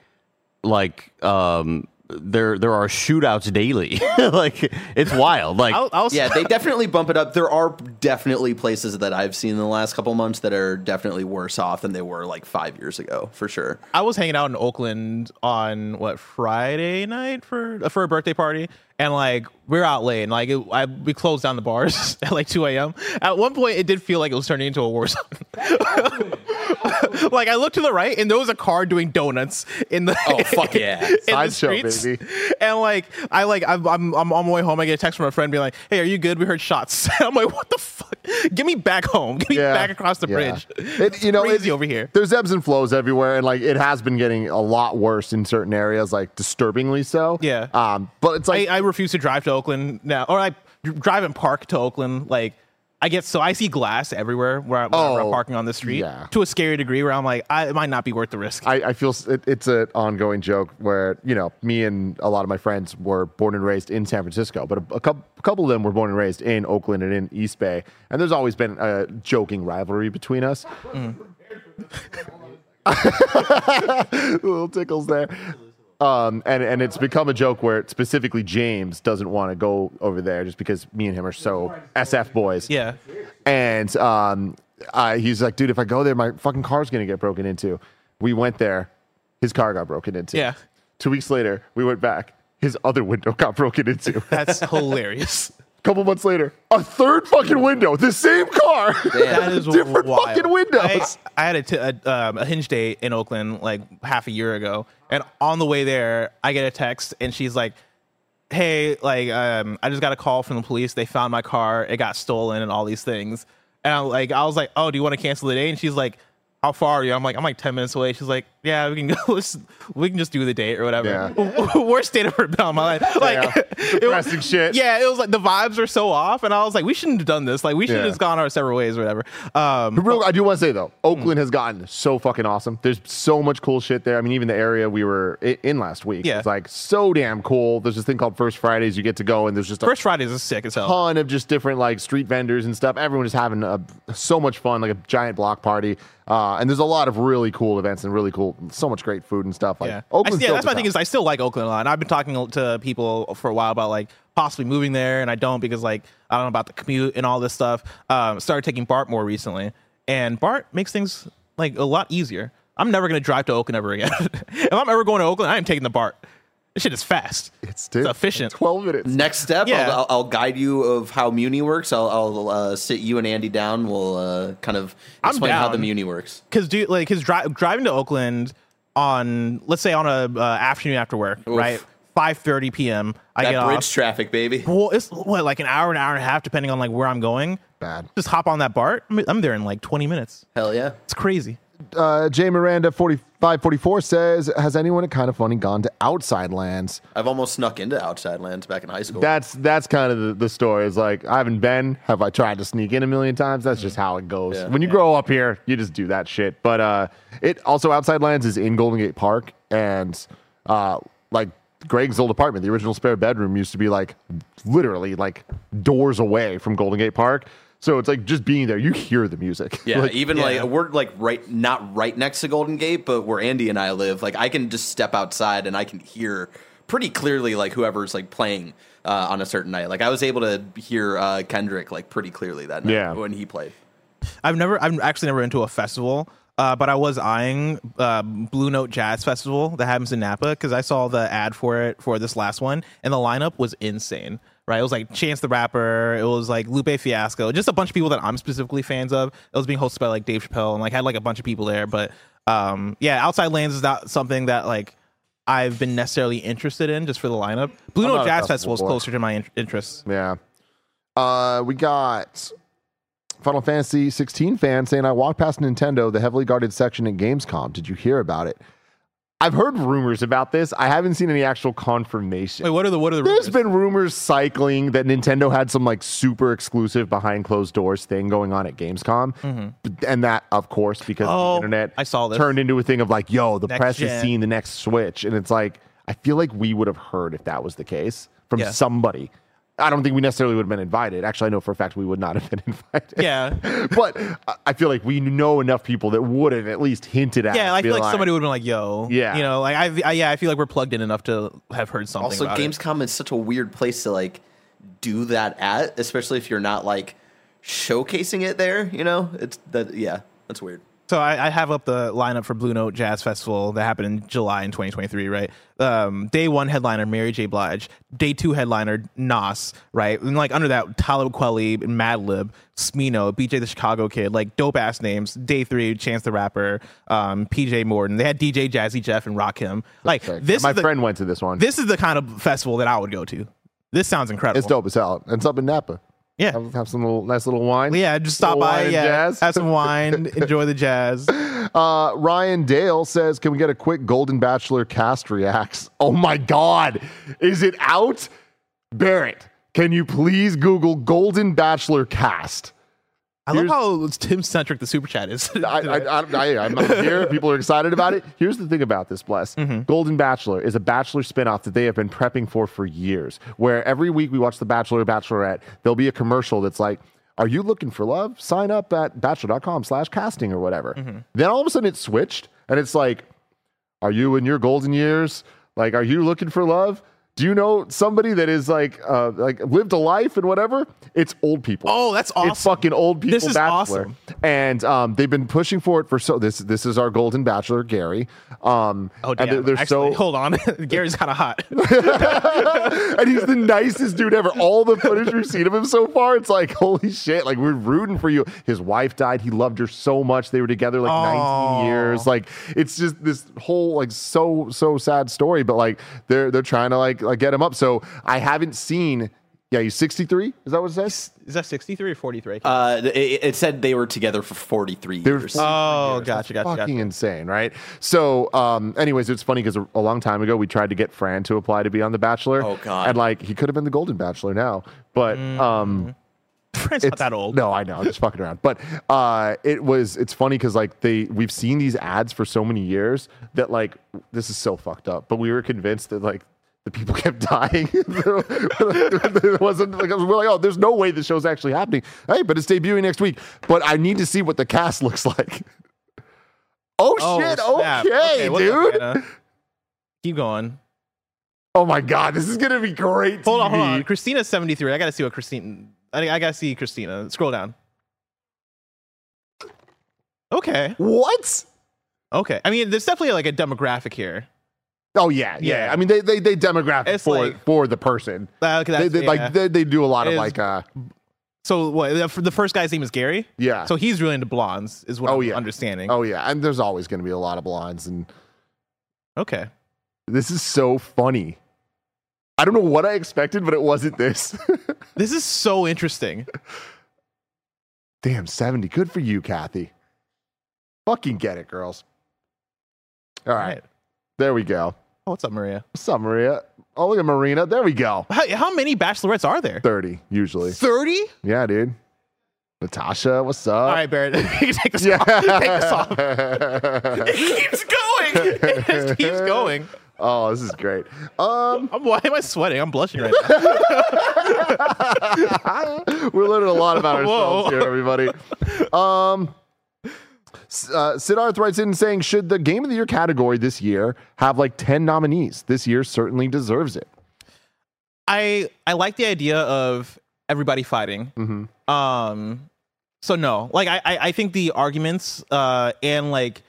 like, um, there, there are shootouts daily. Like it's wild. Like, I'll, I'll yeah, they definitely bump it up. There are definitely places that I've seen in the last couple months that are definitely worse off than they were like five years ago for sure. I was hanging out in Oakland on what Friday night for, for a birthday party. And like we're out late, and like it, I, we closed down the bars at like two a.m. At one point, it did feel like it was turning into a war zone. Like I looked to the right, and there was a car doing donuts in the oh fuck yeah sideshow baby. And like I like I'm, I'm I'm on my way home, I get a text from a friend being like, "Hey, are you good? We heard shots." And I'm like, "What the fuck? Get me back home. Get me yeah. back across the yeah. bridge." It, it's you know, crazy it, over here. There's ebbs and flows everywhere, and like it has been getting a lot worse in certain areas, like disturbingly so. Yeah. Um, but it's like I, I refuse to drive to Oakland now, or I drive and park to Oakland. Like I get so I see glass everywhere where I, oh, I'm parking on the street yeah. to a scary degree where I'm like, I, it might not be worth the risk. I, I feel it, it's an ongoing joke where you know me and a lot of my friends were born and raised in San Francisco, but a, a, couple, a couple of them were born and raised in Oakland and in East Bay, and there's always been a joking rivalry between us. Mm. Little tickles there. Um, and, and it's become a joke where specifically James doesn't want to go over there just because me and him are so S F boys. Yeah. And um, I, he's like, dude, if I go there, my fucking car's going to get broken into. We went there. His car got broken into. Yeah. Two weeks later, we went back. His other window got broken into. That's hilarious. Couple months later, a third fucking window, the same car, that is different wild. Fucking windows. I, I had a, t- a, um, a hinge date in Oakland like half a year ago, and on the way there, I get a text, and she's like, "Hey, like, um, I just got a call from the police. They found my car. It got stolen, and all these things." And I'm like, I was like, "Oh, do you want to cancel the date?" And she's like, "How far are you?" I'm like, I'm like ten minutes away. She's like, yeah, we can go. Let's, we can just do the date or whatever. Yeah. Worst state I've ever been on my life. Like, it was, shit. Yeah, it was like the vibes were so off. And I was like, we shouldn't have done this. Like, we should yeah. have just gone our separate ways or whatever. Um, but real, but, I do want to say, though, Oakland mm. has gotten so fucking awesome. There's so much cool shit there. I mean, even the area we were in last week. Yeah. It's like so damn cool. There's this thing called First Fridays. You get to go and there's just a First Fridays is sick as hell. Ton of just different like street vendors and stuff. Everyone is having a, so much fun, like a giant block party. Uh, and there's a lot of really cool events and really cool, so much great food and stuff. Like yeah, Oakland. Yeah, that's my thing is I still like Oakland a lot. And I've been talking to people for a while about like possibly moving there, and I don't because like I don't know about the commute and all this stuff. Um, started taking BART more recently, and BART makes things like a lot easier. I'm never going to drive to Oakland ever again. If I'm ever going to Oakland, I am taking the BART. This shit is fast. It's, it's efficient. twelve minutes. Next step, yeah. I'll, I'll, I'll guide you of how Muni works. I'll, I'll uh, sit you and Andy down. We'll uh, kind of explain how the Muni works. Because dude, like his dri- driving to Oakland on, let's say on a uh, afternoon after work, oof, right? five thirty p.m. I that get bridge off. Traffic, baby. Well, it's what, like an hour, an hour and a half, depending on like where I'm going. Bad. Just hop on that BART. I mean, I'm there in like twenty minutes. Hell yeah. It's crazy. Uh, Jay Miranda forty-five forty-four says, has anyone at Kinda Funny gone to Outside Lands? I've almost snuck into Outside Lands back in high school. That's that's kind of the, the story. It's like, I haven't been. Have I tried to sneak in a million times? That's just how it goes. Yeah. When you grow up here, you just do that shit. But uh, it also, Outside Lands is in Golden Gate Park. And uh, like Greg's old apartment, the original spare bedroom, used to be like literally like doors away from Golden Gate Park. So it's like just being there, you hear the music. Yeah, like, even yeah. like we're like right, not right next to Golden Gate, but where Andy and I live, like I can just step outside and I can hear pretty clearly like whoever's like playing uh, on a certain night. Like I was able to hear uh, Kendrick like pretty clearly that night yeah. when he played. I've never, I've actually never been to a festival, uh, but I was eyeing uh, Blue Note Jazz Festival that happens in Napa because I saw the ad for it for this last one, and the lineup was insane. Right, it was like Chance the Rapper, it was like Lupe Fiasco, just a bunch of people that I'm specifically fans of. It was being hosted by like Dave Chappelle and like had like a bunch of people there. But um, yeah, Outside Lands is not something that like I've been necessarily interested in just for the lineup. Blue Note Jazz Festival is closer to my in- interests. Yeah, uh, we got Final Fantasy sixteen fan saying, I walked past Nintendo, the heavily guarded section at Gamescom. Did you hear about it? I've heard rumors about this. I haven't seen any actual confirmation. Wait, what are the what are the rumors? There's been rumors cycling that Nintendo had some like super exclusive behind closed doors thing going on at Gamescom. Mm-hmm. And that, of course, because oh, of the internet I saw this. Turned into a thing of like, yo, the next press gen. Is seeing the next Switch. And it's like, I feel like we would have heard if that was the case from yeah. somebody. I don't think we necessarily would have been invited. Actually, I know for a fact we would not have been invited. Yeah. But I feel like we know enough people that would have at least hinted at. Yeah, I feel like, like somebody would have been like, yo. Yeah. You know, like I, I, yeah, I feel like we're plugged in enough to have heard something also, about Gamescom it. Is such a weird place to like do that at, especially if you're not like showcasing it there, you know? It's that. Yeah, that's weird. So I, I have up the lineup for Blue Note Jazz Festival that happened in July in twenty twenty-three, right? Um, day one headliner, Mary J. Blige. Day two headliner, Nas, right? And like under that, Talib Kweli, Madlib, Smino, B J the Chicago Kid, like dope ass names. Day three, Chance the Rapper, um, P J Morton. They had D J Jazzy Jeff and Rakim. Like this, my the, friend went to this one. This is the kind of festival that I would go to. This sounds incredible. It's dope as hell. It's up in Napa. Yeah, have, have some little nice little wine. Yeah, just stop by. Yeah, jazz. Have some wine, enjoy the jazz. Uh, Ryan Dale says, "Can we get a quick Golden Bachelor cast reacts?" Oh my God, is it out? Barrett, can you please Google Golden Bachelor cast? I Here's, love how Tim centric the super chat is. I, I, I, I, I'm here. People are excited about it. Here's the thing about this, Bless. Mm-hmm. Golden Bachelor is a Bachelor spinoff that they have been prepping for for years, where every week we watch The Bachelor or Bachelorette. There'll be a commercial that's like, are you looking for love? Sign up at bachelor.com slash casting or whatever. Mm-hmm. Then all of a sudden it switched and it's like, are you in your golden years? Like, are you looking for love? Do you know somebody that is like, uh, like lived a life and whatever? It's old people. Oh, that's awesome! It's fucking old people. This is Bachelor. Awesome. And um, they've been pushing for it for so this this is our Golden Bachelor, Gary. Um, oh damn! And they're, they're Actually, so hold on, Gary's kind of hot, and he's the nicest dude ever. All the footage we've seen of him so far, it's like holy shit! Like we're rooting for you. His wife died. He loved her so much. They were together like Aww. nineteen years. Like it's just this whole like so so sad story. But like they're they're trying to like. Like get him up. So I haven't seen. Yeah, he's sixty-three. Is that what it says? Is that sixty-three or forty-three? Uh, it, it said they were together for forty-three They're years. Oh, years. gotcha, gotcha, fucking gotcha. Insane, right? So, um, anyways, it's funny because a, a long time ago we tried to get Fran to apply to be on The Bachelor. Oh God! And like he could have been the Golden Bachelor now, but mm. um, Fran's not that old. No, I know. I'm just fucking around. But uh, it was. It's funny because like they we've seen these ads for so many years that like this is so fucked up. But we were convinced that like. The people kept dying. There wasn't like, we're like, oh, there's no way the show's actually happening. Hey, but it's debuting next week. But I need to see what the cast looks like. Oh, oh shit! Okay, okay, dude. Up, keep going. Oh my God, this is gonna be great. Hold T V. on, hold on. Christina's seventy-three. I gotta see what Christina. I, I gotta see Christina. Scroll down. Okay. What? Okay. I mean, there's definitely like a demographic here. Oh yeah, yeah. yeah. I mean, they they they demographic it's for like, for the person. Uh, okay, that's, they, they, yeah. Like they, they do a lot it of is, like. Uh, so what? The first guy's name is Gary. Yeah. So he's really into blondes, is what oh, I'm yeah. understanding. Oh yeah, and there's always going to be a lot of blondes. And okay, this is so funny. I don't know what I expected, but it wasn't this. This is so interesting. Damn, seventy. Good for you, Kathy. Fucking get it, girls. All right. All right. There we go. Oh, what's up, Maria? What's up, Maria? Oh, look at Marina. There we go. How, how many bachelorettes are there? thirty, usually. thirty? Yeah, dude. Natasha, what's up? All right, Barrett. You can take this yeah. off. Take this off. It keeps going. It just keeps going. Oh, this is great. Um, I'm, why am I sweating? I'm blushing right now. We're learning a lot about ourselves Whoa. Here, everybody. Um... Uh, Siddharth writes in saying, should the Game of the Year category this year have like ten nominees? This year certainly deserves it. I I like the idea of everybody fighting. Mm-hmm. Um, so no, like I, I think the arguments uh, and like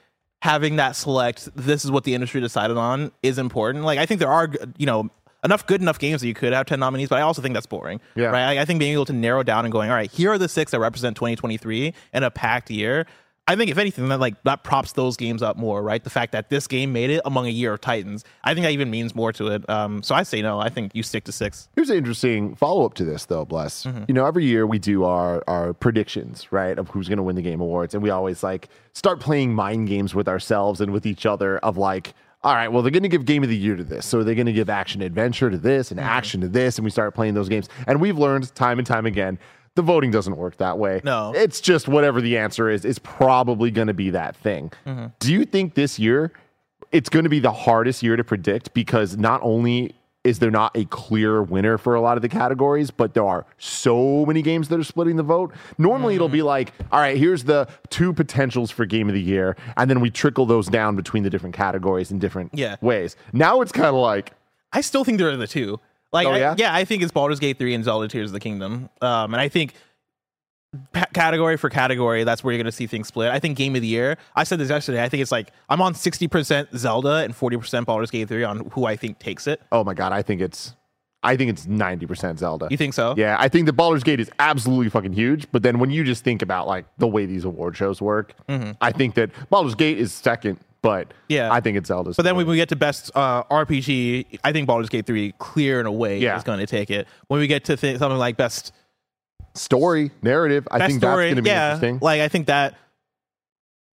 having that select, this is what the industry decided on, is important. Like I think there are, you know, enough good enough games that you could have ten nominees, but I also think that's boring. Yeah. Right? I, I think being able to narrow down and going, all right, here are the six that represent twenty twenty-three in a packed year. I think if anything, that like that props those games up more, right? The fact that this game made it among a year of Titans, I think that even means more to it. Um, so I say no. I think you stick to six. Here's an interesting follow-up to this, though, Bless. Mm-hmm. You know, every year we do our our predictions, right, of who's going to win the Game Awards, and we always like start playing mind games with ourselves and with each other of like, all right, well, they're going to give Game of the Year to this, so they're going to give Action Adventure to this and mm-hmm. Action to this, and we start playing those games, and we've learned time and time again. The voting doesn't work that way. No. It's just whatever the answer is, it's probably going to be that thing. Mm-hmm. Do you think this year it's going to be the hardest year to predict because not only is there not a clear winner for a lot of the categories, but there are so many games that are splitting the vote? Normally mm-hmm. it'll be like, all right, here's the two potentials for Game of the Year, and then we trickle those down between the different categories in different yeah. ways. Now it's kind of like... I still think there are the two. Like, oh, yeah? I, yeah, I think it's Baldur's Gate three and Zelda Tears of the Kingdom. Um, and I think pa- category for category, that's where you're going to see things split. I think Game of the Year, I said this yesterday, I think it's like, I'm on sixty percent Zelda and forty percent Baldur's Gate three on who I think takes it. Oh my God, I think it's... I think it's ninety percent Zelda. You think so? Yeah, I think the Baldur's Gate is absolutely fucking huge, but then when you just think about like the way these award shows work, mm-hmm. I think that Baldur's Gate is second, but yeah. I think it's Zelda's. But then when we get to best uh, R P G, I think Baldur's Gate three, clear and away, yeah. is going to take it. When we get to th- something like best... Story, narrative, best I think story, that's going to be yeah, interesting. Like, I think that...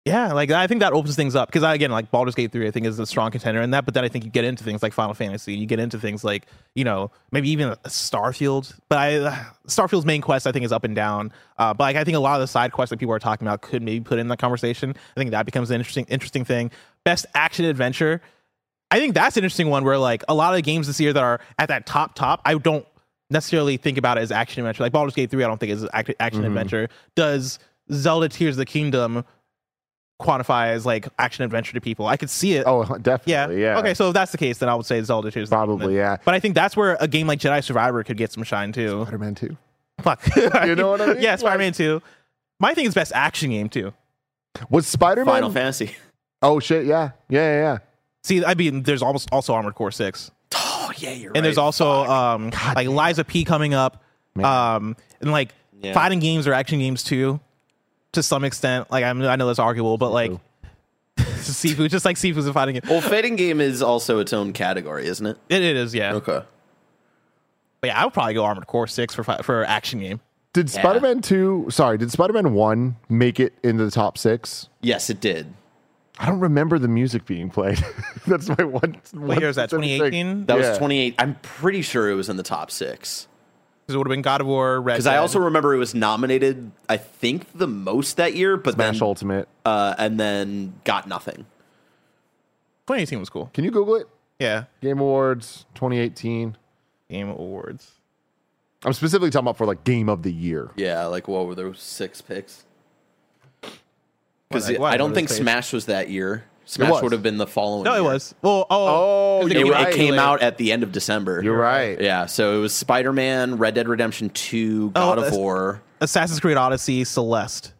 Yeah, like I think that opens things up because again, like Baldur's Gate three, I think is a strong contender in that. But then I think you get into things like Final Fantasy, you get into things like you know maybe even a Starfield. But I, Starfield's main quest I think is up and down. Uh, but like I think a lot of the side quests that people are talking about could maybe put in the conversation. I think that becomes an interesting, interesting thing. Best action adventure, I think that's an interesting one where like a lot of the games this year that are at that top top, I don't necessarily think about it as action adventure. Like Baldur's Gate three, I don't think is action mm-hmm. adventure. Does Zelda Tears of the Kingdom quantify as like action adventure to people? I could see it. Oh, definitely. Yeah. yeah. Okay, so if that's the case, then I would say Zelda Tears. Probably, yeah. But I think that's where a game like Jedi Survivor could get some shine too. Spider-Man two. Fuck. You know what I mean? Yeah, Spider-Man like, two. My thing is best action game too. Was Spider-Man Final Fantasy? Oh shit! Yeah, yeah, yeah. yeah. See, I mean, there's almost also Armored Core six. Oh yeah, you're and right. And there's also um, like man. Liza P coming up, um, and like yeah. fighting games or action games too. To some extent, like I'm, I know that's arguable, but like Sifu, just like Sifu's a fighting game. Well, fighting game is also its own category, isn't it? It, it is, yeah. Okay. But yeah, I would probably go Armored Core six for for action game. Did yeah. Spider-Man two? Sorry, did Spider-Man one make it into the top six? Yes, it did. I don't remember the music being played. That's my one. What year was that? twenty eighteen That yeah. was twenty-eight I'm pretty sure it was in the top six. Because it would have been God of War, Red Dead. Because I also remember it was nominated, I think, the most that year. But Smash then, Ultimate. Uh, and then got nothing. twenty eighteen was cool. Can you Google it? Yeah. Game Awards twenty eighteen Game Awards. I'm specifically talking about for, like, Game of the Year. Yeah, like, what were those six picks? Because I don't think Smash was that year. Smash would have been the following No, it year. Was. Well, oh, oh it, right. it came out at the end of December. You're right. Yeah, so it was Spider-Man, Red Dead Redemption two, God oh, of War. Assassin's Creed Odyssey, Celeste.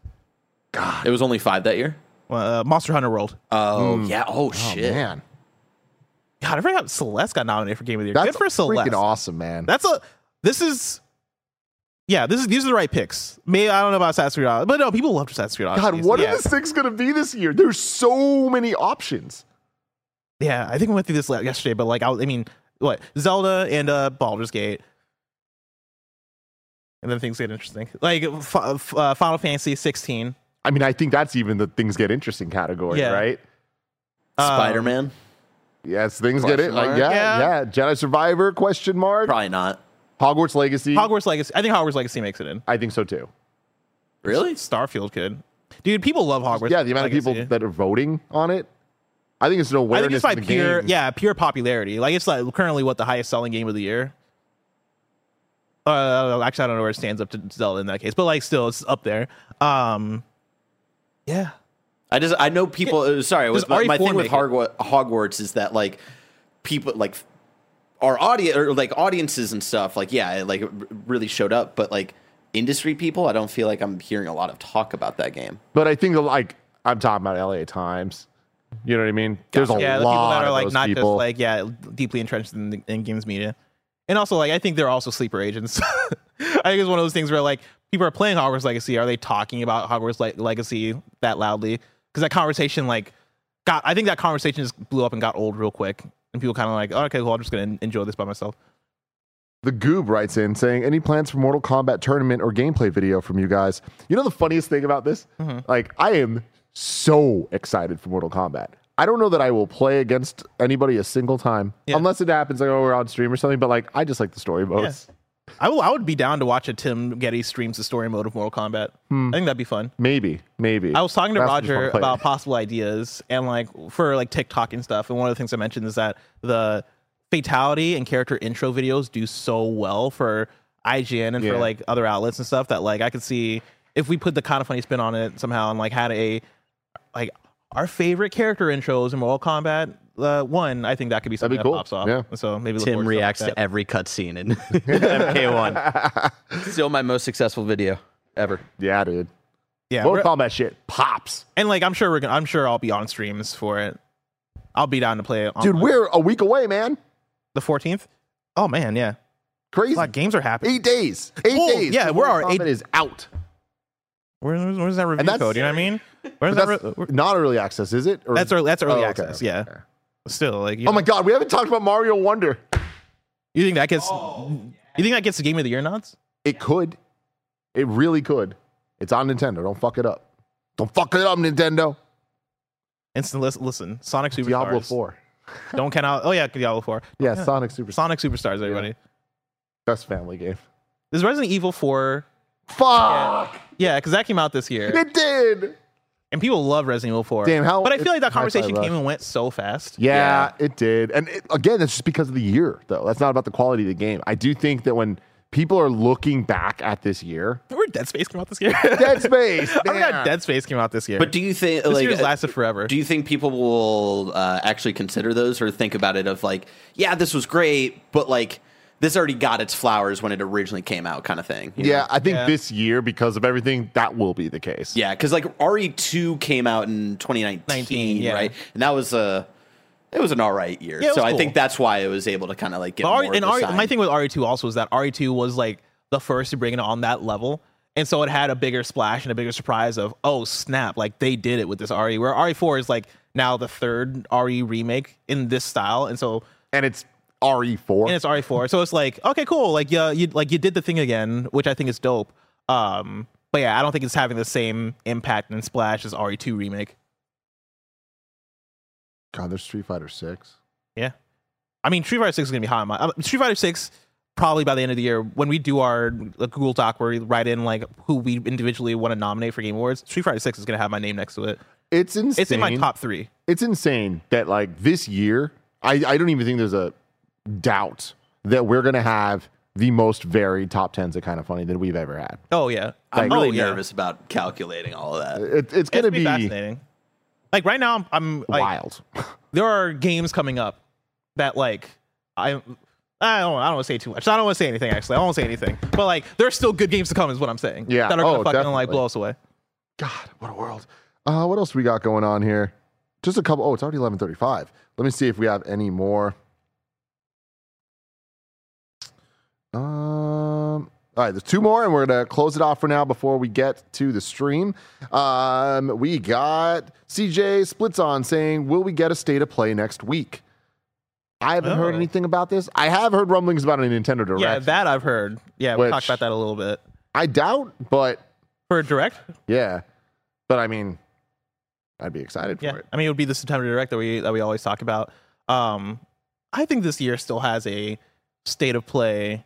God. It was only five that year? uh, Monster Hunter World. Oh mm. yeah! Oh, oh shit! Man. God, I forgot Celeste got nominated for Game of the Year. That's good for Celeste. Freaking awesome, man. That's a. This is. Yeah, this is these are the right picks. Maybe I don't know about Assassin's Creed, but no, people love Assassin's Creed. God, what yeah. are the things going to be this year? There's so many options. Yeah, I think we went through this yesterday, but like, I, I mean, what Zelda and uh, Baldur's Gate, and then things get interesting. Like f- f- uh, Final Fantasy sixteen. I mean, I think that's even the things get interesting category, yeah. right? Um, Spider-Man. Yes, things question get it. Mark. Like yeah, yeah, yeah. Jedi Survivor? Question mark. Probably not. Hogwarts Legacy. Hogwarts Legacy. I think Hogwarts Legacy makes it in. I think so too. Really? Starfield could. Dude, people love Hogwarts. Yeah, the amount Legacy. Of people that are voting on it. I think it's an awareness. I think it's by pure, game. yeah, pure popularity. Like it's like currently what the highest selling game of the year. Uh, actually, I don't know where it stands up to Zelda in that case, but like still, it's up there. Um, yeah, I just I know people. Yeah. Uh, sorry, was, my, my thing with Hogwarts, Hogwarts is that like people like. Our audience, or like audiences and stuff, like yeah, it like it really showed up. But like industry people, I don't feel like I'm hearing a lot of talk about that game. But I think like I'm talking about L A Times. You know what I mean? There's gotcha. a yeah, lot the people that are of like those not people. just like yeah, deeply entrenched in the in games media, and also like I think they're also sleeper agents. I think it's one of those things where like people are playing Hogwarts Legacy. Are they talking about Hogwarts Le- Legacy that loudly? Because that conversation like got. I think that conversation just blew up and got old real quick. And people kind of like, oh, okay, well, I'm just going to enjoy this by myself. The Goob writes in saying, any plans for Mortal Kombat tournament or gameplay video from you guys? You know the funniest thing about this? Mm-hmm. Like, I am so excited for Mortal Kombat. I don't know that I will play against anybody a single time. Yeah. Unless it happens, like, oh, we're on stream or something. But, like, I just like the story modes. Yeah. I will. I would be down to watch a Tim Getty streams the story mode of Mortal Kombat. Hmm. I think that'd be fun. Maybe. Maybe. I was talking to That's Roger about possible ideas and like for like TikTok and stuff. And one of the things I mentioned is that the fatality and character intro videos do so well for I G N and yeah. for like other outlets and stuff that like I could see if we put the Kinda Funny spin on it somehow and like had a like our favorite character intros in Mortal Kombat. Uh, one, I think that could be something be that cool. pops off. Yeah. So maybe Tim reacts to, like to every cutscene in M K one. Still my most successful video ever. Yeah, dude. Yeah, Mortal Kombat shit pops. And like, I'm sure we're gonna. I'm sure I'll be on streams for it. I'll be down to play it. Dude, we're a week away, man. The fourteenth. Oh man, yeah. Crazy. A lot of games are happening. Eight days. Eight oh, days. Yeah, we're our eight is out. Where, where's, where's that review code? You know what I mean? Where's that? Re- not early access, is it? Or, that's early. That's early oh, okay, access. Okay, yeah. Okay. Still, like, you oh know. my god, we haven't talked about Mario Wonder. You think that gets? Oh, yeah. You think that gets the Game of the Year nods? It yeah. could. It really could. It's on Nintendo. Don't fuck it up. Don't fuck it up, Nintendo. Instant listen, listen. Sonic Superstars. Diablo four. Don't count out. Oh yeah, Diablo four. Yeah, yeah, Sonic Superstars. Sonic Superstars, everybody. Yeah. Best family game. Is Resident Evil four? Fuck. Yeah, because yeah, that came out this year. It did. And people love Resident Evil four. Damn, how, but I feel like that conversation came and went so fast. Yeah, yeah. it did. And it, again, that's just because of the year, though. That's not about the quality of the game. I do think that when people are looking back at this year. Remember Dead Space came out this year? Dead Space. I forgot Dead Space came out this year. But do you think. This like, year's lasted forever. Do you think people will uh, actually consider those or think about it of like, yeah, this was great, but like. This already got its flowers when it originally came out kind of thing. Yeah, know? I think yeah. this year, because of everything, that will be the case. Yeah, because like R E two came out in twenty nineteen, nineteen, yeah. right? And that was a, it was an all right year. Yeah, so cool. I think that's why it was able to kind of like get more R- and R- my thing with R E two also is that R E two was like the first to bring it on that level. And so it had a bigger splash and a bigger surprise of, oh, snap, like they did it with this R E. Where R E four is like now the third R E remake in this style. And so... And it's... R E four and it's R E four, so it's like okay, cool, like yeah, you like you did the thing again, which I think is dope. Um, but yeah, I don't think it's having the same impact and splash as R E two remake. God, there's Street Fighter six. Yeah, I mean Street Fighter six is gonna be hot. In my, uh, Street Fighter six probably by the end of the year when we do our like, Google Doc where we write in like who we individually want to nominate for Game Awards. Street Fighter six is gonna have my name next to it. It's insane. It's in my top three. It's insane that like this year, I I don't even think there's a doubt that we're gonna have the most varied top tens of Kind of Funny that we've ever had. Oh yeah, like, I'm really oh, yeah. nervous about calculating all of that. It, it's gonna it's be, be fascinating. Like right now, I'm, I'm like, wild. There are games coming up that like I I don't I don't want to say too much. I don't want to say anything actually. I don't want to say anything. But like there are still good games to come is what I'm saying. Yeah. That are gonna oh, fucking definitely. like blow us away. God, what a world. Uh, what else we got going on here? Just a couple. Oh, it's already eleven thirty-five. Let me see if we have any more. Um, all right, there's two more, and we're going to close it off for now before we get to the stream. Um, we got C J Splits On saying, will we get a state of play next week? I haven't oh. heard anything about this. I have heard rumblings about a Nintendo Direct. Yeah, that I've heard. Yeah, we talked about that a little bit. I doubt, but... For a Direct? Yeah. But, I mean, I'd be excited for yeah. it. I mean, it would be the September Direct that we that we always talk about. Um, I think this year still has a state of play.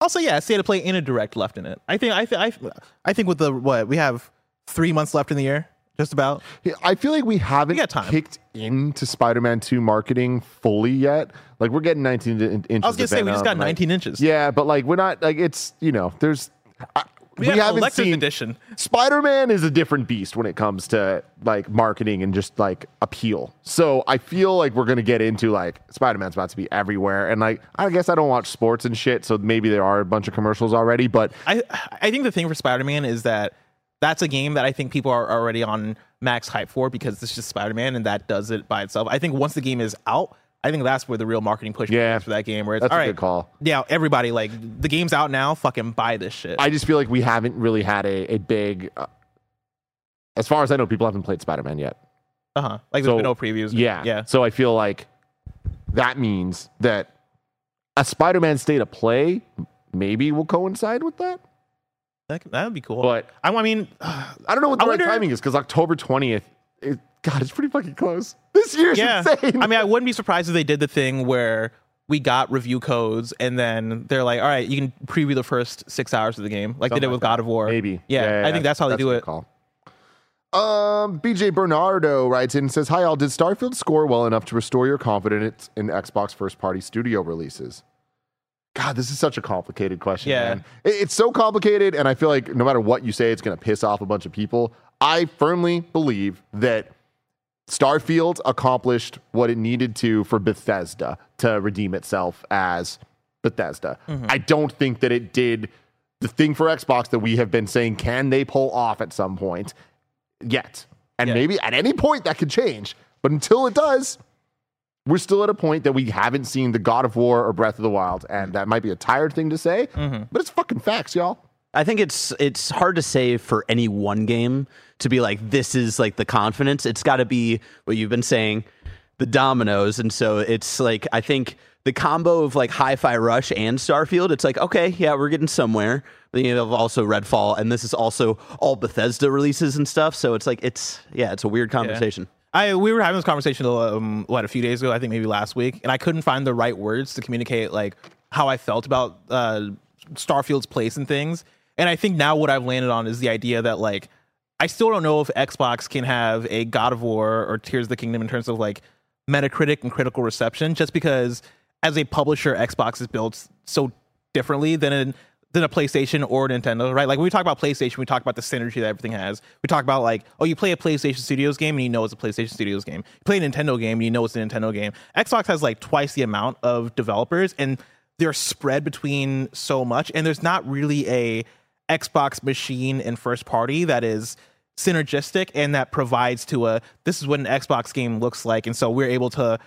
Also, yeah, a state of play in a Direct left in it. I think I, th- I, th- I think with the, what, we have three months left in the year, just about. Yeah, I feel like we haven't we kicked into Spider-Man two marketing fully yet. Like, we're getting nineteen in- inches. I was going to say, we just got nineteen like, inches. Yeah, but, like, we're not, like, it's, you know, there's... I, We, we haven't seen edition. Spider-Man is a different beast when it comes to like marketing and just like appeal. So I feel like we're going to get into like Spider-Man's about to be everywhere. And like, I guess I don't watch sports and shit. So maybe there are a bunch of commercials already, but I, I think the thing for Spider-Man is that that's a game that I think people are already on max hype for because it's just Spider-Man and that does it by itself. I think once the game is out, I think that's where the real marketing push yeah, is for that game. Where it's that's all a right, good call. Yeah, everybody, like the game's out now. Fucking buy this shit. I just feel like we haven't really had a a big. Uh, as far as I know, people haven't played Spider-Man yet. Uh huh. Like so, there's been no previews. Yeah, yeah. So I feel like that means that a Spider-Man state of play maybe will coincide with that. That that would be cool. But I, I mean, I don't know what the I right wonder... timing is because October twentieth. It, God, it's pretty fucking close. This year's yeah. insane. I mean, I wouldn't be surprised if they did the thing where we got review codes and then they're like, all right, you can preview the first six hours of the game. Like Something they did with like God of War. Maybe. Yeah, yeah, yeah I think that's how that's they do it. Call. Um, B J Bernardo writes in and says, hi, all. Did Starfield score well enough to restore your confidence in Xbox first-party studio releases? God, this is such a complicated question, yeah. man. It, it's so complicated, and I feel like no matter what you say, it's going to piss off a bunch of people. I firmly believe that Starfield accomplished what it needed to for Bethesda to redeem itself as Bethesda. Mm-hmm. I don't think that it did the thing for Xbox that we have been saying, can they pull off at some point yet? And yeah. maybe at any point that could change. But until it does, we're still at a point that we haven't seen the God of War or Breath of the Wild. And that might be a tired thing to say, mm-hmm. but it's fucking facts, y'all. I think it's it's hard to say for any one game to be like, this is like the confidence. It's got to be what you've been saying, the dominoes. And so it's like, I think the combo of like Hi-Fi Rush and Starfield, it's like, okay, yeah, we're getting somewhere. But you know, also Redfall, and this is also all Bethesda releases and stuff. So it's like, it's, yeah, it's a weird conversation. Yeah. I We were having this conversation, um, what, a few days ago, I think maybe last week, and I couldn't find the right words to communicate like how I felt about uh, Starfield's place in things. And I think now what I've landed on is the idea that, like, I still don't know if Xbox can have a God of War or Tears of the Kingdom in terms of, like, Metacritic and critical reception, just because as a publisher, Xbox is built so differently than a, than a PlayStation or a Nintendo, right? Like, when we talk about PlayStation, we talk about the synergy that everything has. We talk about, like, oh, you play a PlayStation Studios game and you know it's a PlayStation Studios game. You play a Nintendo game and you know it's a Nintendo game. Xbox has, like, twice the amount of developers, and they're spread between so much, and there's not really a Xbox machine and first party that is synergistic and that provides to a this is what an Xbox game looks like, and so we're able to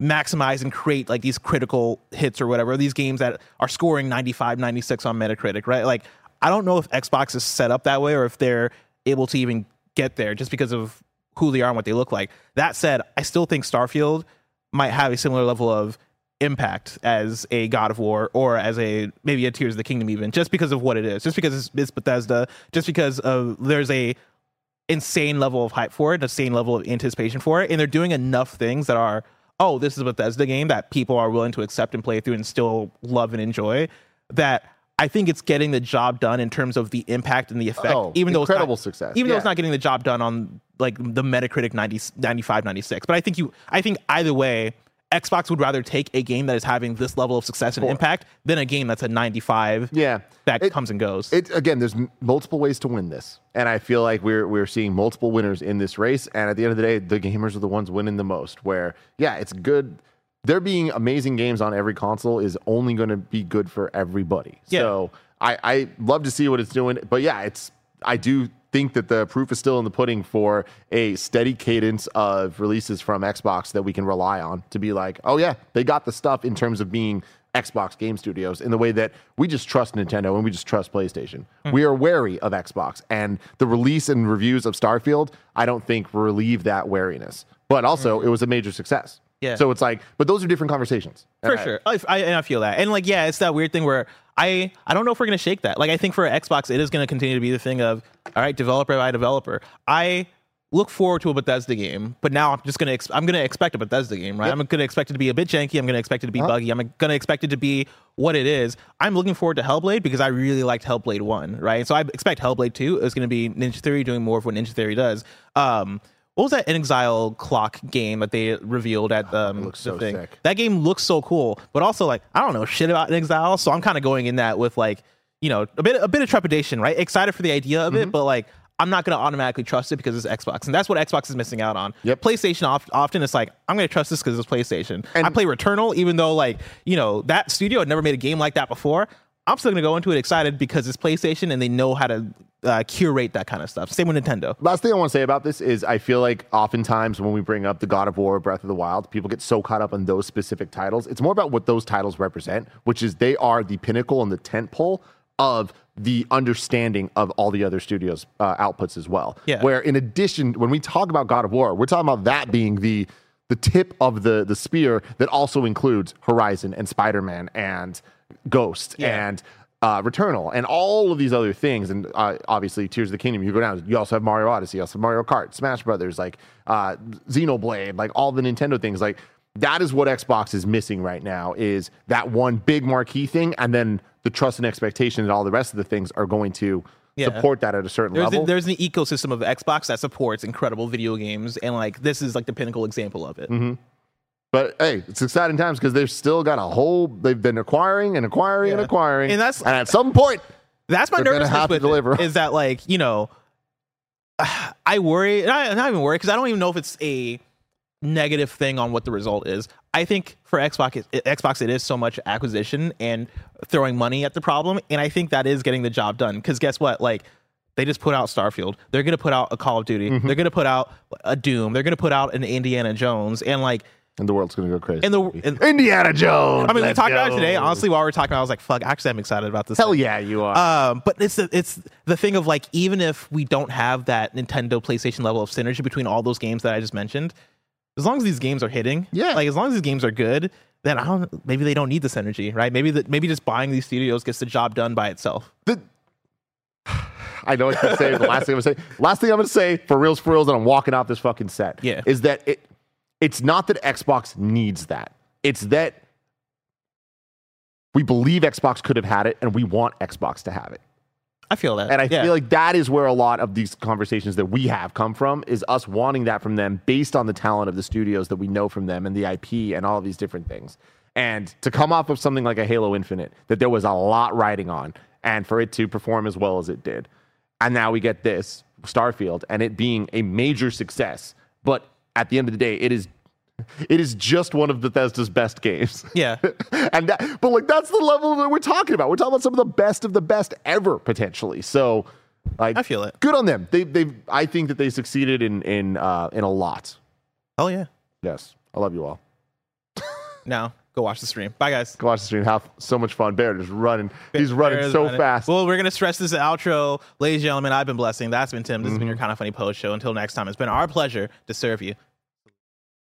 maximize and create like these critical hits or whatever, these games that are scoring ninety-five ninety-six on Metacritic, right? Like, I don't know if Xbox is set up that way or if they're able to even get there just because of who they are and what they look like. That said, I still think Starfield might have a similar level of impact as a God of War or as a maybe a Tears of the Kingdom, even just because of what it is, just because it's, it's Bethesda, just because of there's a insane level of hype for it, insane level of anticipation for it, and they're doing enough things that are, oh, this is a Bethesda game that people are willing to accept and play through and still love and enjoy, that I think it's getting the job done in terms of the impact and the effect. Oh, even though incredible it's not, success. Even yeah. though it's not getting the job done on like the Metacritic ninety, ninety-five, ninety-six, but I think you, I think either way, Xbox would rather take a game that is having this level of success and sure. impact than a game that's a ninety-five yeah. that it, comes and goes. It, again, there's m- multiple ways to win this. And I feel like we're we're seeing multiple winners in this race. And at the end of the day, the gamers are the ones winning the most. Where, yeah, it's good. There being amazing games on every console is only going to be good for everybody. Yeah. So I, I love to see what it's doing. But, yeah, it's I do think that the proof is still in the pudding for a steady cadence of releases from Xbox that we can rely on to be like, oh yeah, they got the stuff in terms of being Xbox game studios in the way that we just trust Nintendo and we just trust PlayStation. Mm. We are wary of Xbox, and the release and reviews of Starfield, I don't think relieve that wariness. But also, mm. it was a major success. Yeah. So it's like, but those are different conversations. For I, sure. I, I, and I feel that. And like, yeah, it's that weird thing where I, I don't know if we're going to shake that. Like, I think for Xbox, it is going to continue to be the thing of, all right, developer by developer. I look forward to a Bethesda game, but now I'm just going to, ex- I'm going to expect a Bethesda game, right? Yep. I'm going to expect it to be a bit janky. I'm going to expect it to be huh? buggy. I'm going to expect it to be what it is. I'm looking forward to Hellblade because I really liked Hellblade one, right? So I expect Hellblade two is going to be Ninja Theory doing more of what Ninja Theory does. Um, What was that InXile clock game that they revealed at um, the so thing? Sick. That game looks so cool, but also like I don't know shit about InXile, so I'm kind of going in that with like you know a bit a bit of trepidation, right? Excited for the idea of mm-hmm. it, but like I'm not going to automatically trust it because it's Xbox, and that's what Xbox is missing out on. Yep. PlayStation oft- often it's like I'm going to trust this because it's PlayStation. And I play Returnal, even though like you know that studio had never made a game like that before. I'm still going to go into it excited because it's PlayStation and they know how to uh, curate that kind of stuff. Same with Nintendo. Last thing I want to say about this is I feel like oftentimes when we bring up the God of War, Breath of the Wild, people get so caught up on those specific titles. It's more about what those titles represent, which is they are the pinnacle and the tentpole of the understanding of all the other studios' uh, outputs as well. Yeah. Where in addition, when we talk about God of War, we're talking about that being the the tip of the the spear that also includes Horizon and Spider-Man and Ghost yeah. and uh, Returnal and all of these other things, and uh, obviously Tears of the Kingdom. You go down. You also have Mario Odyssey. You also have Mario Kart, Smash Brothers, like uh, Xenoblade, like all the Nintendo things. Like that is what Xbox is missing right now. Is that one big marquee thing, and then the trust and expectation that all the rest of the things are going to yeah. support that at a certain there's level. A, there's an ecosystem of Xbox that supports incredible video games, and like this is like the pinnacle example of it. Mm-hmm. But, hey, it's exciting times because they've still got a whole... They've been acquiring and acquiring yeah. and acquiring. And, that's, and at some point, that's my nervousness with it, is that, like, you know, I worry... And I, I'm not even worried because I don't even know if it's a negative thing on what the result is. I think for Xbox, it, Xbox, it is so much acquisition and throwing money at the problem. And I think that is getting the job done because guess what? Like, they just put out Starfield. They're going to put out a Call of Duty. Mm-hmm. They're going to put out a Doom. They're going to put out an Indiana Jones. And, like... And the world's going to go crazy. And the, and, Indiana Jones. I mean, we talked about it today. Honestly, while we were talking, I was like, fuck, actually, I'm excited about this. Hell thing. Yeah, you are. Um, but it's the, it's the thing of like, even if we don't have that Nintendo PlayStation level of synergy between all those games that I just mentioned, as long as these games are hitting, yeah. like as long as these games are good, then I don't, maybe they don't need the synergy, right? Maybe the, maybe just buying these studios gets the job done by itself. The, I know what you're saying. The last thing I'm going to say, last thing I'm going to say for reals, for reals, and I'm walking off this fucking set yeah. is that it, It's not that Xbox needs that. It's that we believe Xbox could have had it and we want Xbox to have it. I feel that. And I yeah. feel like that is where a lot of these conversations that we have come from is us wanting that from them based on the talent of the studios that we know from them and the I P and all of these different things. And to come off of something like a Halo Infinite that there was a lot riding on and for it to perform as well as it did. And now we get this Starfield and it being a major success, but at the end of the day, it is it is just one of Bethesda's best games. Yeah. and that, But, like, that's the level that we're talking about. We're talking about some of the best of the best ever, potentially. So, like... I feel it. Good on them. They, they've, I think that they succeeded in in uh, in a lot. Oh, yeah. Yes. I love you all. Now, go watch the stream. Bye, guys. Go watch the stream. Have so much fun. Bear is running. Bear, He's running Bear so running. fast. Well, we're going to stress this outro. Ladies and gentlemen, I've been Blessing. That's been Tim. This mm-hmm. has been your Kinda Funny Post Show. Until next time, it's been our pleasure to serve you.